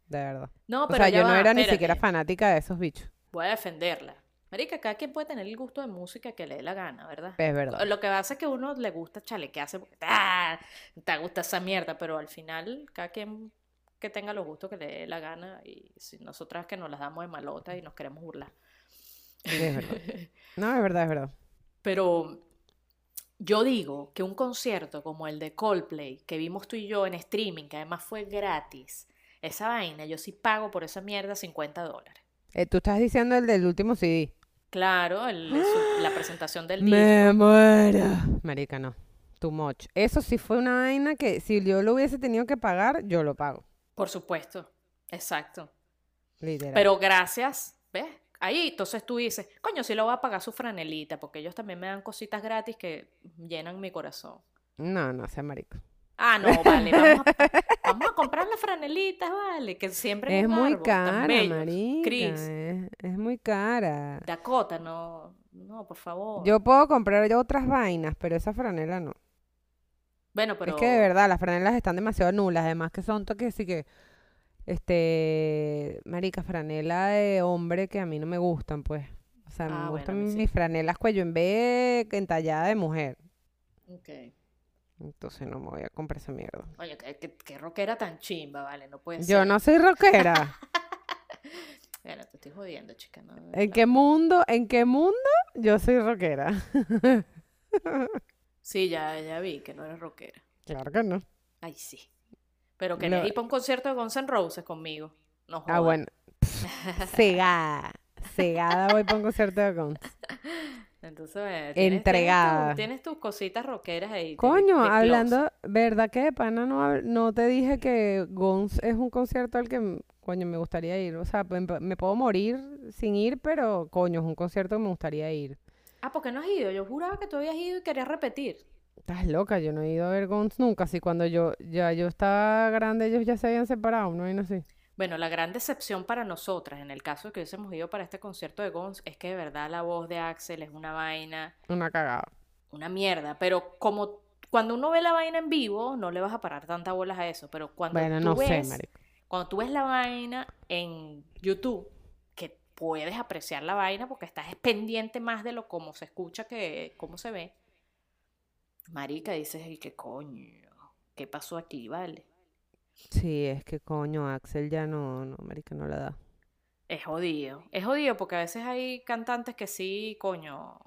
de verdad. No, pero o sea, yo no era, espérate, ni siquiera fanática de esos bichos. Voy a defenderla. Marica, cada quien puede tener el gusto de música que le dé la gana, ¿verdad? Es verdad. Lo que pasa es que a uno le gusta chalequearse, porque te gusta esa mierda, pero al final cada quien que tenga los gustos que le dé la gana, y si nosotras que nos las damos de malota y nos queremos burlar. Es verdad. No, es verdad. Pero yo digo que un concierto como el de Coldplay, que vimos tú y yo en streaming, que además fue gratis, esa vaina, yo sí pago por esa mierda $50. Tú estás diciendo el del último CD. Claro, la presentación del disco. ¡Me muero! Marica, no. Too much. Eso sí fue una vaina que si yo lo hubiese tenido que pagar, yo lo pago. Por supuesto. Exacto. Literal. Pero gracias, ¿ves? Ahí entonces tú dices, coño, sí lo voy a pagar su franelita, porque ellos también me dan cositas gratis que llenan mi corazón. No, sea marico. Ah, no, vale, vamos a comprar las franelitas, vale, que siempre es muy cara, marica, Chris. Es muy cara. Dakota, no, por favor. Yo puedo comprar yo otras vainas, pero esa franela no. Bueno, pero es que de verdad, las franelas están demasiado nulas, además que son toques así que, marica, franela de hombre que a mí no me gustan, pues. O sea, me gustan mis franelas cuello en B, entallada de mujer. Okay. Entonces no me voy a comprar esa mierda. Oye, qué rockera tan chimba, vale, no puede ser. Yo no soy rockera. Bueno, te estoy jodiendo, chica. No, ¿En qué mundo yo soy rockera? Sí, ya vi que no eres rockera. Claro que no. Ay, sí. Pero querías ir para un concierto de Guns N' Roses conmigo. No jodas. Ah, bueno. Cegada voy para un concierto de Guns. Entonces, entregada. Tienes tus cositas rockeras ahí. Coño, hablando, ¿verdad que de pana no te dije que Guns es un concierto al que, coño, me gustaría ir? O sea, me puedo morir sin ir, pero, coño, es un concierto que me gustaría ir. Ah, ¿por qué no has ido? Yo juraba que tú habías ido y querías repetir. Estás loca, yo no he ido a ver Guns nunca. Así cuando yo estaba grande, ellos ya se habían separado, ¿no? Y no sé. Bueno, la gran decepción para nosotras, en el caso de que hubiésemos ido para este concierto de Guns, es que de verdad la voz de Axl es una vaina. Una cagada. Una mierda. Pero como cuando uno ve la vaina en vivo, no le vas a parar tantas bolas a eso. Pero cuando tú ves la vaina en YouTube, que puedes apreciar la vaina porque estás pendiente más de lo cómo se escucha que cómo se ve. Marica, dices, ¿y qué coño? ¿Qué pasó aquí, vale? Sí, es que coño, Axl ya no, marica, no la da. Es jodido porque a veces hay cantantes que sí, coño,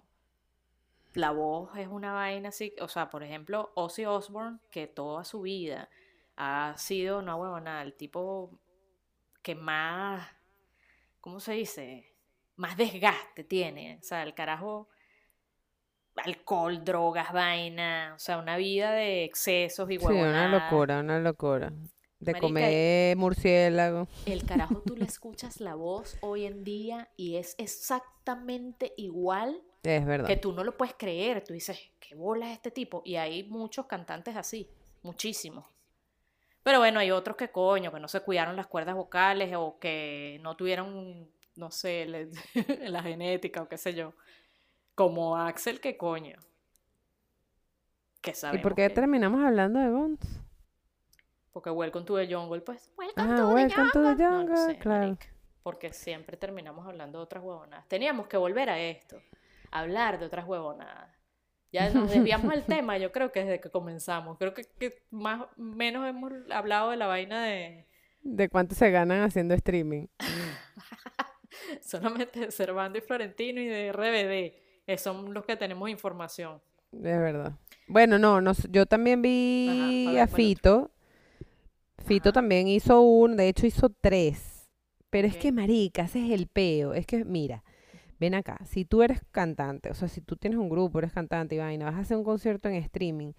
la voz es una vaina así, o sea, por ejemplo, Ozzy Osbourne, que toda su vida ha sido una huevona, el tipo que más, ¿cómo se dice? Más desgaste tiene, o sea, el carajo, alcohol, drogas, vaina, o sea, una vida de excesos y huevonadas. Sí, una locura. De marica, comer murciélago. El carajo, tú le escuchas la voz hoy en día y es exactamente igual. Es verdad. Que tú no lo puedes creer, tú dices, ¿qué bola es este tipo? Y hay muchos cantantes así, muchísimos. Pero bueno, hay otros que coño, que no se cuidaron las cuerdas vocales o que no tuvieron, no sé, la genética o qué sé yo. Como Axl, ¿qué coño? ¿Qué sabemos? ¿Y por qué terminamos hablando de Guns? Porque Welcome to the Jungle, pues. Welcome to the Jungle. No sé, claro. Marica, porque siempre terminamos hablando de otras huevonadas. Teníamos que volver a esto. Hablar de otras huevonadas. Ya nos desviamos del tema, yo creo que desde que comenzamos. Creo que más o menos hemos hablado de la vaina de... De cuánto se ganan haciendo streaming. Solamente de Servando y Florentino y de RBD. Son los que tenemos información. Es verdad. Bueno, yo también vi a Fito. Fito también hizo de hecho hizo tres. Pero es que, marica, ese es el peo. Es que, mira, ven acá, si tú eres cantante, o sea, si tú tienes un grupo, eres cantante y vaina, vas a hacer un concierto en streaming,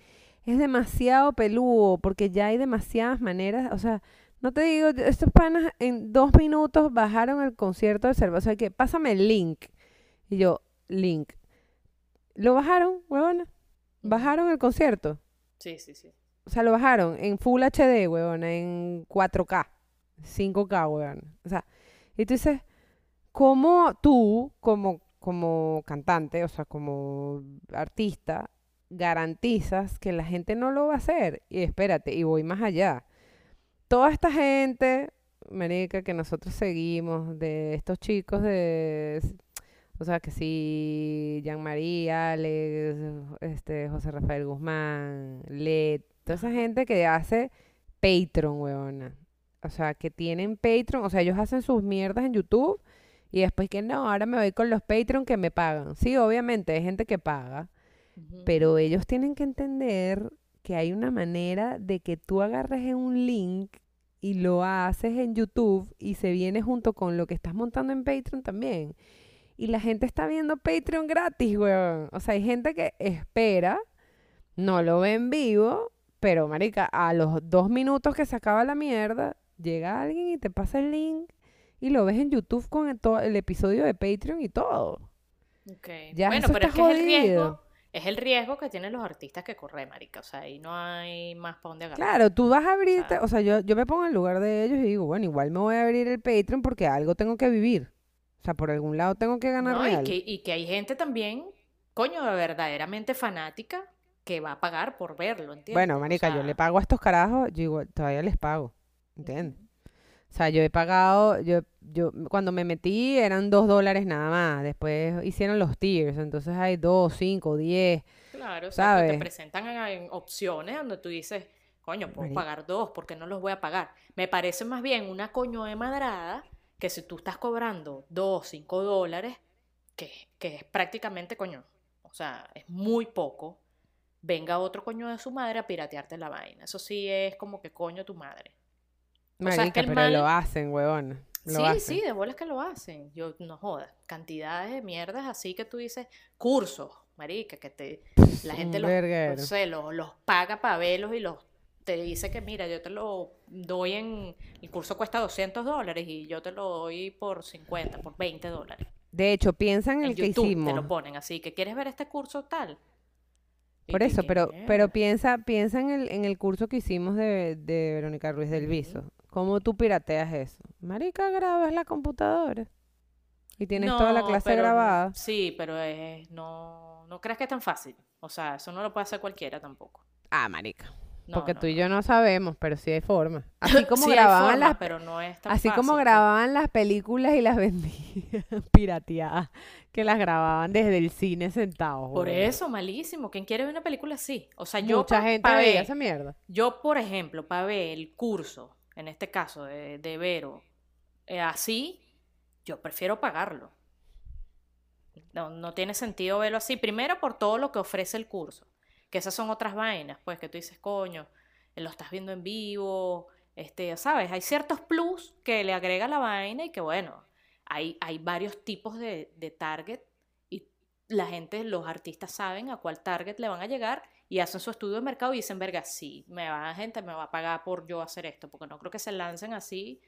es demasiado peludo, porque ya hay demasiadas maneras, o sea, no te digo, estos panas en 2 minutos bajaron el concierto de Servando, o sea, que pásame el link, y yo, link, lo bajaron, huevona, bajaron el concierto, sí, o sea, lo bajaron en Full HD, huevona, en 4K, 5K, huevona, o sea, y tú dices, ¿cómo tú, como cantante, o sea, como artista, garantizas que la gente no lo va a hacer? Y espérate, y voy más allá. Toda esta gente, marica, que nosotros seguimos, de estos chicos de... O sea, que sí, Jean-María, Alex, José Rafael Guzmán, Led, toda esa gente que hace Patreon, huevona. O sea, que tienen Patreon, o sea, ellos hacen sus mierdas en YouTube... Y después que no, ahora me voy con los Patreon que me pagan. Sí, obviamente, hay gente que paga. Uh-huh. Pero ellos tienen que entender que hay una manera de que tú agarres un link y lo haces en YouTube y se viene junto con lo que estás montando en Patreon también. Y la gente está viendo Patreon gratis, weón. O sea, hay gente que espera, no lo ve en vivo, pero, marica, a los 2 minutos que se acaba la mierda, llega alguien y te pasa el link. Y lo ves en YouTube con el episodio de Patreon y todo. Okay. Ya, bueno, pero es que es el riesgo que tienen los artistas que corren, marica. O sea, ahí no hay más para dónde agarrar. Claro, tú vas a abrirte... O sea, yo me pongo en el lugar de ellos y digo, bueno, igual me voy a abrir el Patreon porque algo tengo que vivir. O sea, por algún lado tengo que ganar real. Y que hay gente también, coño, verdaderamente fanática que va a pagar por verlo, ¿entiendes? Bueno, marica, o sea... yo le pago a estos carajos, yo igual, todavía les pago, ¿entiendes? Mm-hmm. O sea, yo he pagado, yo cuando me metí eran $2 nada más, después hicieron los tiers, entonces hay 2, 5, 10, claro, ¿sabes? O sea, que te presentan en opciones donde tú dices, coño, puedo pagar 2, ¿por qué no los voy a pagar? Me parece más bien una coño de madrada que si tú estás cobrando $2, $5, que es prácticamente coño, o sea, es muy poco, venga otro coño de su madre a piratearte la vaina, eso sí es como que coño tu madre. Marica, o sea, que pero mal... lo hacen, huevón. Sí, de bolas que lo hacen. Yo, no jodas. Cantidades de mierdas así que tú dices, cursos, marica, que la gente los paga para verlos y te dice que mira, yo te lo doy el curso cuesta $200 y yo te lo doy por 50, por $20. De hecho, piensan en el que YouTube hicimos. Te lo ponen así, que quieres ver este curso tal. Por eso, pero piensa en el curso que hicimos de Verónica Ruiz del Viso. ¿Cómo tú pirateas eso? Marica, grabas la computadora. Y tienes toda la clase grabada. Sí, pero no creas que es tan fácil. O sea, eso no lo puede hacer cualquiera tampoco. Ah, marica. No, porque tú y yo no sabemos, pero sí hay forma. Así como sí grababan forma, las pero no es tan así fácil, como grababan las películas y las vendían pirateadas, que las grababan desde el cine sentados. Por eso, malísimo. ¿Quién quiere ver una película así? O sea, mucha gente veía esa mierda. Yo, por ejemplo, para ver el curso, en este caso de Vero, así, yo prefiero pagarlo. No tiene sentido verlo así. Primero por todo lo que ofrece el curso. Que esas son otras vainas, pues, que tú dices, coño, lo estás viendo en vivo, ¿sabes? Hay ciertos plus que le agrega la vaina y que, bueno, hay varios tipos de target y la gente, los artistas saben a cuál target le van a llegar y hacen su estudio de mercado y dicen, verga, sí, me va a pagar por yo hacer esto, porque no creo que se lancen así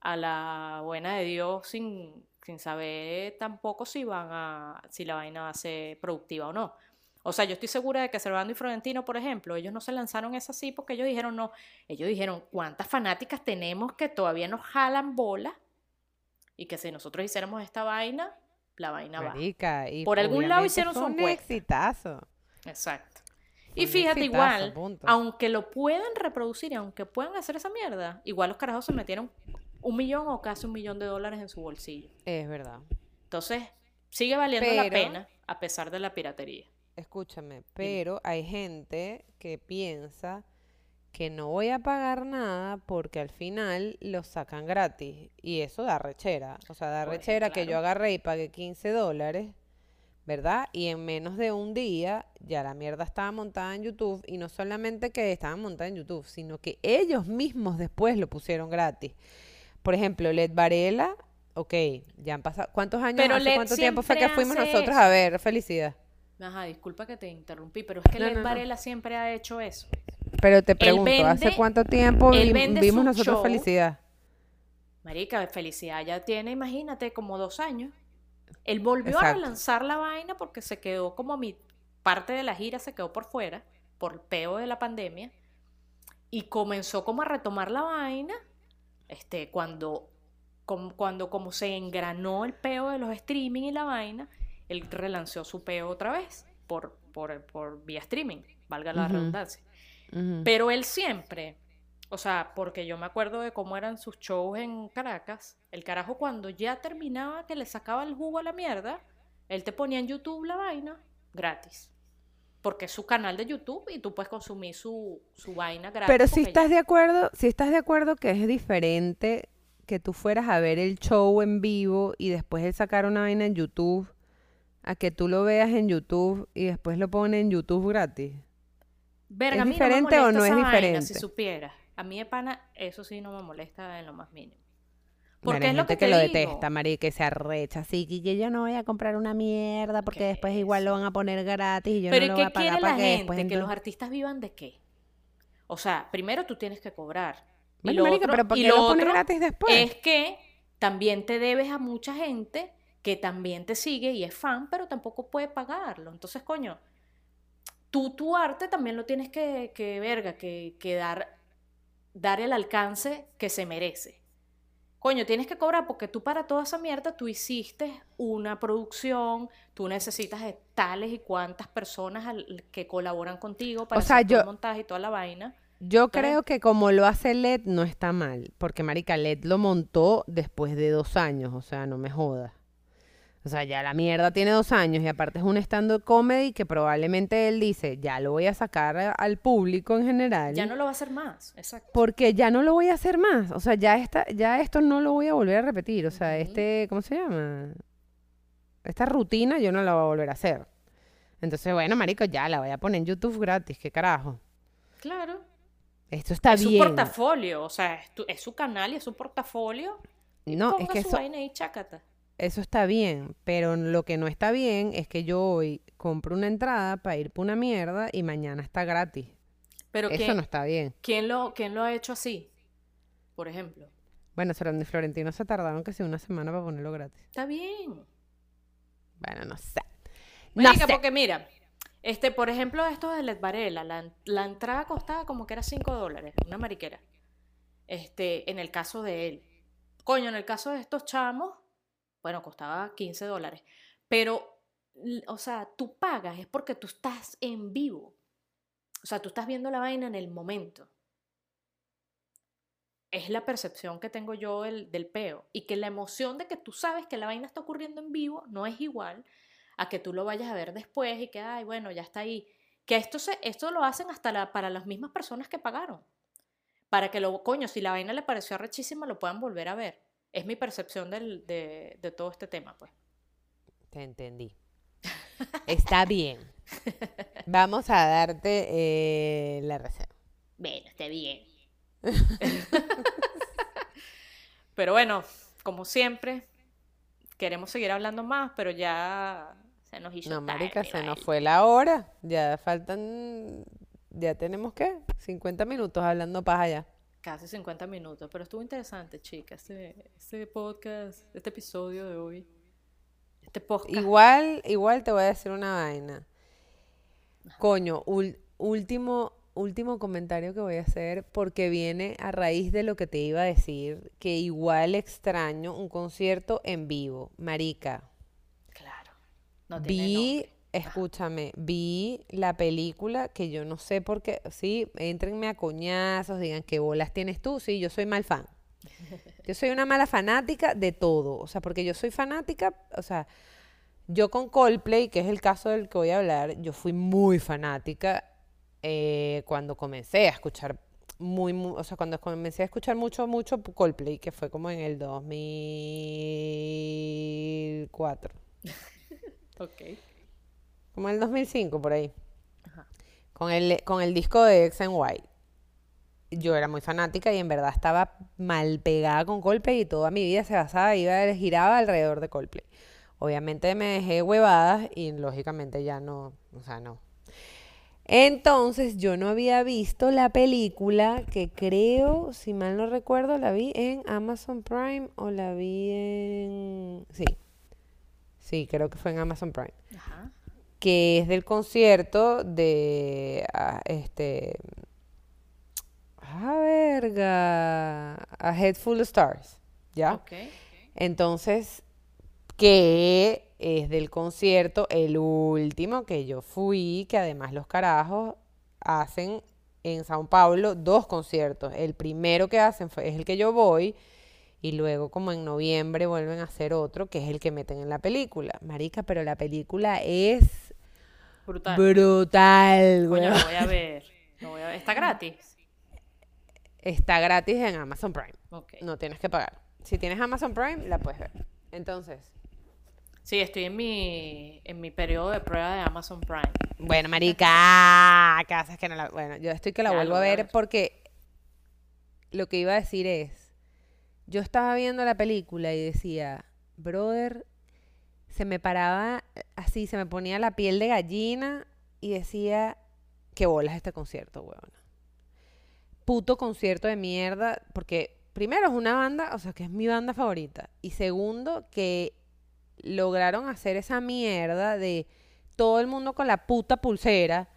a la buena de Dios sin saber tampoco si la vaina va a ser productiva o no. O sea, yo estoy segura de que Servando y Florentino, por ejemplo, ellos no se lanzaron esa así porque ellos dijeron no. Ellos dijeron, ¿cuántas fanáticas tenemos que todavía nos jalan bolas? Y que si nosotros hiciéramos esta vaina, la vaina marica, va. Y por algún lado hicieron su apuesta. Un exitazo. Exacto. Y fíjate, exitazo, igual, punto. Aunque lo puedan reproducir y aunque puedan hacer esa mierda, igual los carajos se metieron $1 millón o casi $1 millón de dólares en su bolsillo. Es verdad. Entonces, sigue valiendo la pena a pesar de la piratería. Escúchame, pero hay gente que piensa que no voy a pagar nada porque al final los sacan gratis. Y eso da rechera. O sea, da rechera, claro. Que yo agarré y pagué $15 ¿verdad? Y en menos de un día ya la mierda estaba montada en YouTube, y no solamente que estaba montada en YouTube, sino que ellos mismos después lo pusieron gratis. Por ejemplo, Led Varela, ok, ya han pasado, ¿cuántos años? Pero hace cuánto tiempo fue que fuimos nosotros eso a ver Felicidad. Ajá, disculpa que te interrumpí, pero es que no, Led Varela siempre ha hecho eso. Pero te pregunto, ¿hace cuánto tiempo vimos nosotros show Felicidad? Marica, Felicidad ya tiene, imagínate, como 2 años. Él volvió a relanzar la vaina porque se quedó como parte de la gira se quedó por fuera, por el peo de la pandemia, y comenzó como a retomar la vaina cuando se engranó el peo de los streaming y la vaina, él relanzó su peo otra vez por vía streaming, valga la redundancia. Uh-huh. Pero él siempre, o sea, porque yo me acuerdo de cómo eran sus shows en Caracas, el carajo cuando ya terminaba que le sacaba el jugo a la mierda, él te ponía en YouTube la vaina gratis, porque es su canal de YouTube y tú puedes consumir su vaina gratis. Pero si estás de acuerdo, que es diferente que tú fueras a ver el show en vivo y después él sacar una vaina en YouTube, a que tú lo veas en YouTube y después lo pone en YouTube gratis. Verga, ¿es diferente o no es diferente? Si supieras, a mí de pana eso sí no me molesta en lo más mínimo. Porque bueno, es lo que te lo digo, detesta, Mari, que se arrecha así, que yo no voy a comprar una mierda porque después igual lo van a poner gratis y yo no lo voy a pagar para que después... ¿Pero qué quiere la gente? ¿Que los artistas vivan de qué? O sea, primero tú tienes que cobrar. Bueno, Marica, ¿pero por qué lo pones gratis después? Es que también te debes a mucha gente que también te sigue y es fan, pero tampoco puede pagarlo. Entonces, coño... Tu arte también lo tienes que dar el alcance que se merece. Coño, tienes que cobrar porque tú para toda esa mierda tú hiciste una producción, tú necesitas de tales y cuantas personas que colaboran contigo para hacer el montaje y toda la vaina. Yo creo que como lo hace Led no está mal, porque marica, Led lo montó después de 2 años, o sea, no me jodas. O sea, ya la mierda tiene 2 años y aparte es un stand-up comedy que probablemente él dice, ya lo voy a sacar al público en general. Ya no lo va a hacer más, exacto. Porque ya no lo voy a hacer más, o sea, ya esto no lo voy a volver a repetir, o sea, ¿cómo se llama? Esta rutina yo no la voy a volver a hacer. Entonces, bueno, marico, ya la voy a poner en YouTube gratis, ¿qué carajo? Claro. Esto está bien. Es su portafolio, o sea, es su canal y es su portafolio. Y no, es que su vaina y chácata. Eso está bien, pero lo que no está bien es que yo hoy compro una entrada para ir por una mierda y mañana está gratis. Pero eso no está bien. ¿Quién lo ha hecho así? Por ejemplo. Bueno, Servando y Florentino se tardaron casi una semana para ponerlo gratis. Está bien. Bueno, no sé. No sé. Porque mira, por ejemplo, esto de Led Varela, la entrada costaba como que era $5, una mariquera. En el caso de él. Coño, en el caso de estos chamos, bueno, costaba $15. Pero, o sea, tú pagas es porque tú estás en vivo. O sea, tú estás viendo la vaina en el momento. Es la percepción que tengo yo del peo. Y que la emoción de que tú sabes que la vaina está ocurriendo en vivo no es igual a que tú lo vayas a ver después y que, ay, bueno, ya está ahí. Que esto lo hacen hasta para las mismas personas que pagaron. Para que, si la vaina le pareció arrechísima, lo puedan volver a ver. Es mi percepción de todo este tema, pues. Te entendí. Está bien. Vamos a darte la receta. Bueno, está bien. Pero bueno, como siempre, queremos seguir hablando más, pero ya se nos hizo tarde. No, marica, nos fue la hora. Ya tenemos, ¿qué? 50 minutos hablando para allá. Casi 50 minutos, pero estuvo interesante, chicas, este podcast, este episodio de hoy. Este podcast. Igual te voy a decir una vaina. Coño, último comentario que voy a hacer, porque viene a raíz de lo que te iba a decir, que igual extraño un concierto en vivo, marica. Claro. No tiene nombre. Escúchame, vi la película que yo no sé por qué, sí, éntrenme a coñazos, digan qué bolas tienes tú, sí, yo soy mal fan. Yo soy una mala fanática de todo, o sea, porque yo soy fanática, o sea, yo con Coldplay, que es el caso del que voy a hablar, yo fui muy fanática cuando comencé a escuchar cuando comencé a escuchar mucho Coldplay, que fue como en el 2004. Ok. Como en el 2005, por ahí. Ajá. Con el disco de X and Y. Yo era muy fanática y en verdad estaba mal pegada con Coldplay y toda mi vida se basaba, giraba alrededor de Coldplay. Obviamente me dejé huevadas y lógicamente ya no, o sea, no. Entonces yo no había visto la película que creo, si mal no recuerdo, la vi en Amazon Prime o la vi en... Sí, creo que fue en Amazon Prime. Ajá. Que es del concierto de... A Head Full of Stars, ¿ya? Okay. Entonces, que es del concierto, el último que yo fui, que además los carajos hacen en Sao Paulo 2 conciertos. El primero que hacen es el que yo voy, y luego como en noviembre vuelven a hacer otro, que es el que meten en la película. Marica, pero la película es... Brutal, güey. Coño, lo voy a ver. ¿Está gratis? Está gratis en Amazon Prime. Okay. No tienes que pagar. Si tienes Amazon Prime, la puedes ver. Entonces. Sí, estoy en mi periodo de prueba de Amazon Prime. Bueno, marica, ¿qué haces que no la...? Bueno, yo estoy que la vuelvo a ver porque lo que iba a decir es, yo estaba viendo la película y decía, brother, se me paraba así, se me ponía la piel de gallina y decía, qué bolas este concierto, huevona. Puto concierto de mierda, porque primero es una banda, o sea, que es mi banda favorita, y segundo, que lograron hacer esa mierda de todo el mundo con la puta pulsera,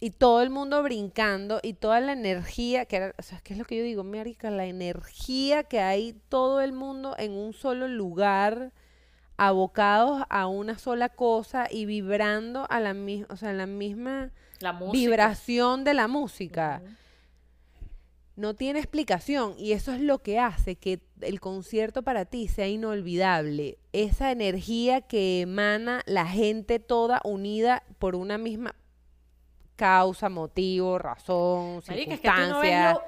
y todo el mundo brincando, y toda la energía, que era, o sea, ¿qué es lo que yo digo, marica? La energía que hay todo el mundo en un solo lugar, abocados a una sola cosa, y vibrando a la misma, o sea, en la misma vibración de la música. Uh-huh. No tiene explicación y eso es lo que hace que el concierto para ti sea inolvidable. Esa energía que emana la gente toda unida por una misma causa, motivo, razón, marica, circunstancia. Marica, es que tú no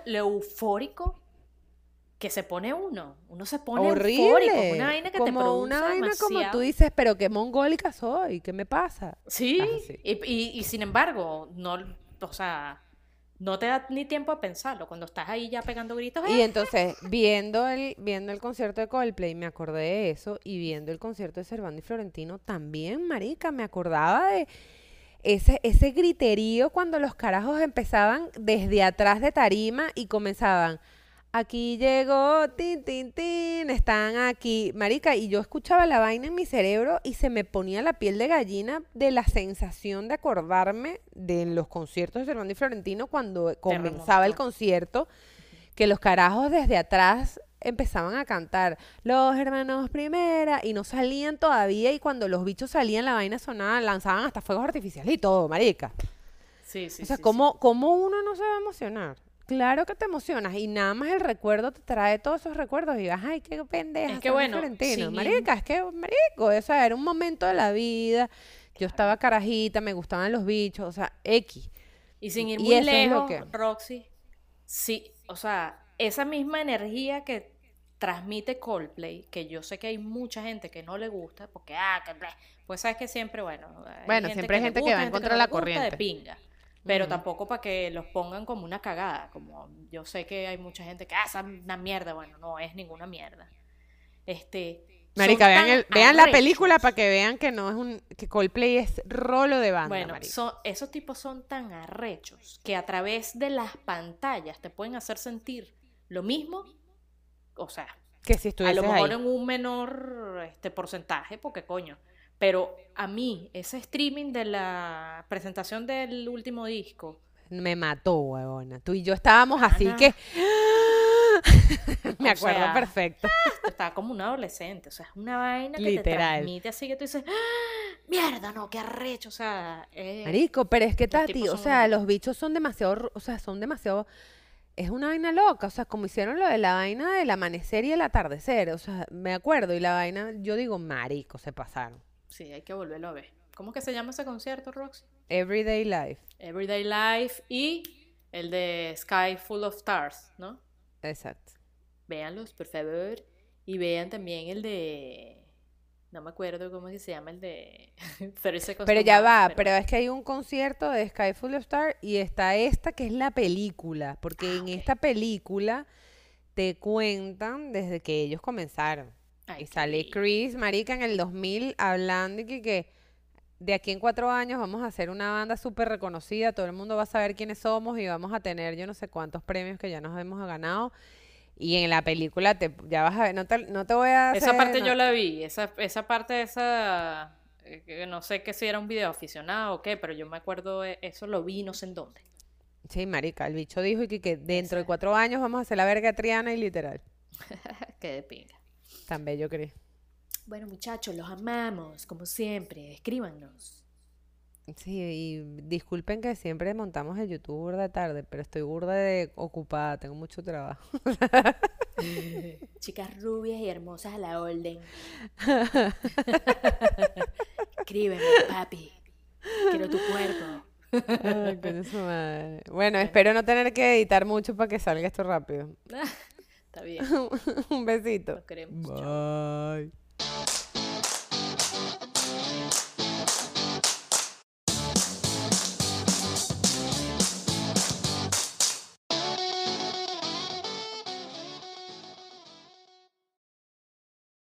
ves lo eufórico que se pone uno. Uno se pone horrible, eufórico. Una vaina que como te produce una vaina demasiado. Como tú dices, pero qué mongólica soy, ¿qué me pasa? Sí, y sin embargo, no, o sea... No te da ni tiempo a pensarlo, cuando estás ahí ya pegando gritos. Y entonces, viendo el concierto de Coldplay, me acordé de eso, y viendo el concierto de Servando y Florentino también, marica, me acordaba de ese griterío cuando los carajos empezaban desde atrás de tarima y comenzaban, aquí llegó, tin, tin, tin, están aquí, marica, y yo escuchaba la vaina en mi cerebro y se me ponía la piel de gallina de la sensación de acordarme de los conciertos de Servando y Florentino cuando comenzaba el concierto, que los carajos desde atrás empezaban a cantar, los hermanos Primera, y no salían todavía, y cuando los bichos salían la vaina sonaba, lanzaban hasta fuegos artificiales y todo, marica. Sí, sí, o sea, sí, ¿cómo uno no se va a emocionar? Claro que te emocionas y nada más el recuerdo te trae todos esos recuerdos y vas, ay, qué pendeja. Es que bueno, sí, marica, es que marico, o sea, era un momento de la vida. Yo estaba carajita, me gustaban los bichos, o sea, X. Y sin ir muy lejos, Roxy, sí, o sea, esa misma energía que transmite Coldplay, que yo sé que hay mucha gente que no le gusta, porque pues sabes que siempre, siempre hay gente que va en contra de la corriente. De pinga. Pero tampoco para que los pongan como una cagada, como yo sé que hay mucha gente que hace una mierda, bueno, no es ninguna mierda. Marica, vean la película para que vean que no es que Coldplay es rolo de banda. Bueno, esos tipos son tan arrechos que a través de las pantallas te pueden hacer sentir lo mismo, o sea, que si estuvieses a lo mejor ahí. En un menor porcentaje, porque coño. Pero a mí, ese streaming de la presentación del último disco... Me mató, huevona. Tú y yo estábamos así que... Me acuerdo perfecto. Estaba como un adolescente. O sea, es una vaina que te transmite así que tú dices... ¡Mierda, no! ¡Qué arrecho! O sea... Marico, pero es que, Tati, o sea, los bichos son demasiado... O sea, son demasiado... Es una vaina loca, o sea, como hicieron lo de la vaina del amanecer y el atardecer. O sea, me acuerdo. Y la vaina, yo digo, marico, se pasaron. Sí, hay que volverlo a ver. ¿Cómo que se llama ese concierto, Roxy? Everyday Life. Everyday Life y el de Sky Full of Stars, ¿no? Exacto. Véanlos, por favor. Y vean también el de No me acuerdo cómo se llama el de 30 Seconds. Pero ya va, pero es que hay un concierto de Sky Full of Stars y está esta que es la película, porque en esta película te cuentan desde que ellos comenzaron. Ay, y sale Chris, marica, en el 2000 hablando y que de aquí en 4 años vamos a hacer una banda súper reconocida, todo el mundo va a saber quiénes somos y vamos a tener yo no sé cuántos premios que ya nos hemos ganado. Y en la película te, ya vas a ver, no te voy a hacer, esa parte no. Yo la vi, esa parte, esa no sé que si era un video aficionado o qué, pero yo me acuerdo, eso lo vi no sé en dónde. Sí, marica, el bicho dijo que dentro de 4 años vamos a hacer la verga Triana y literal. Qué de pinga. Tan bello, Cris. Bueno, muchachos, los amamos, como siempre, escríbanos. Sí, y disculpen que siempre montamos el YouTube burda de tarde, pero estoy burda de ocupada, tengo mucho trabajo. Chicas rubias y hermosas a la orden. Escríbeme, papi. Quiero tu cuerpo. Ay, con eso, madre. Bueno, espero no tener que editar mucho para que salga esto rápido. Está bien. Un besito. Nos queremos. Bye. Chao.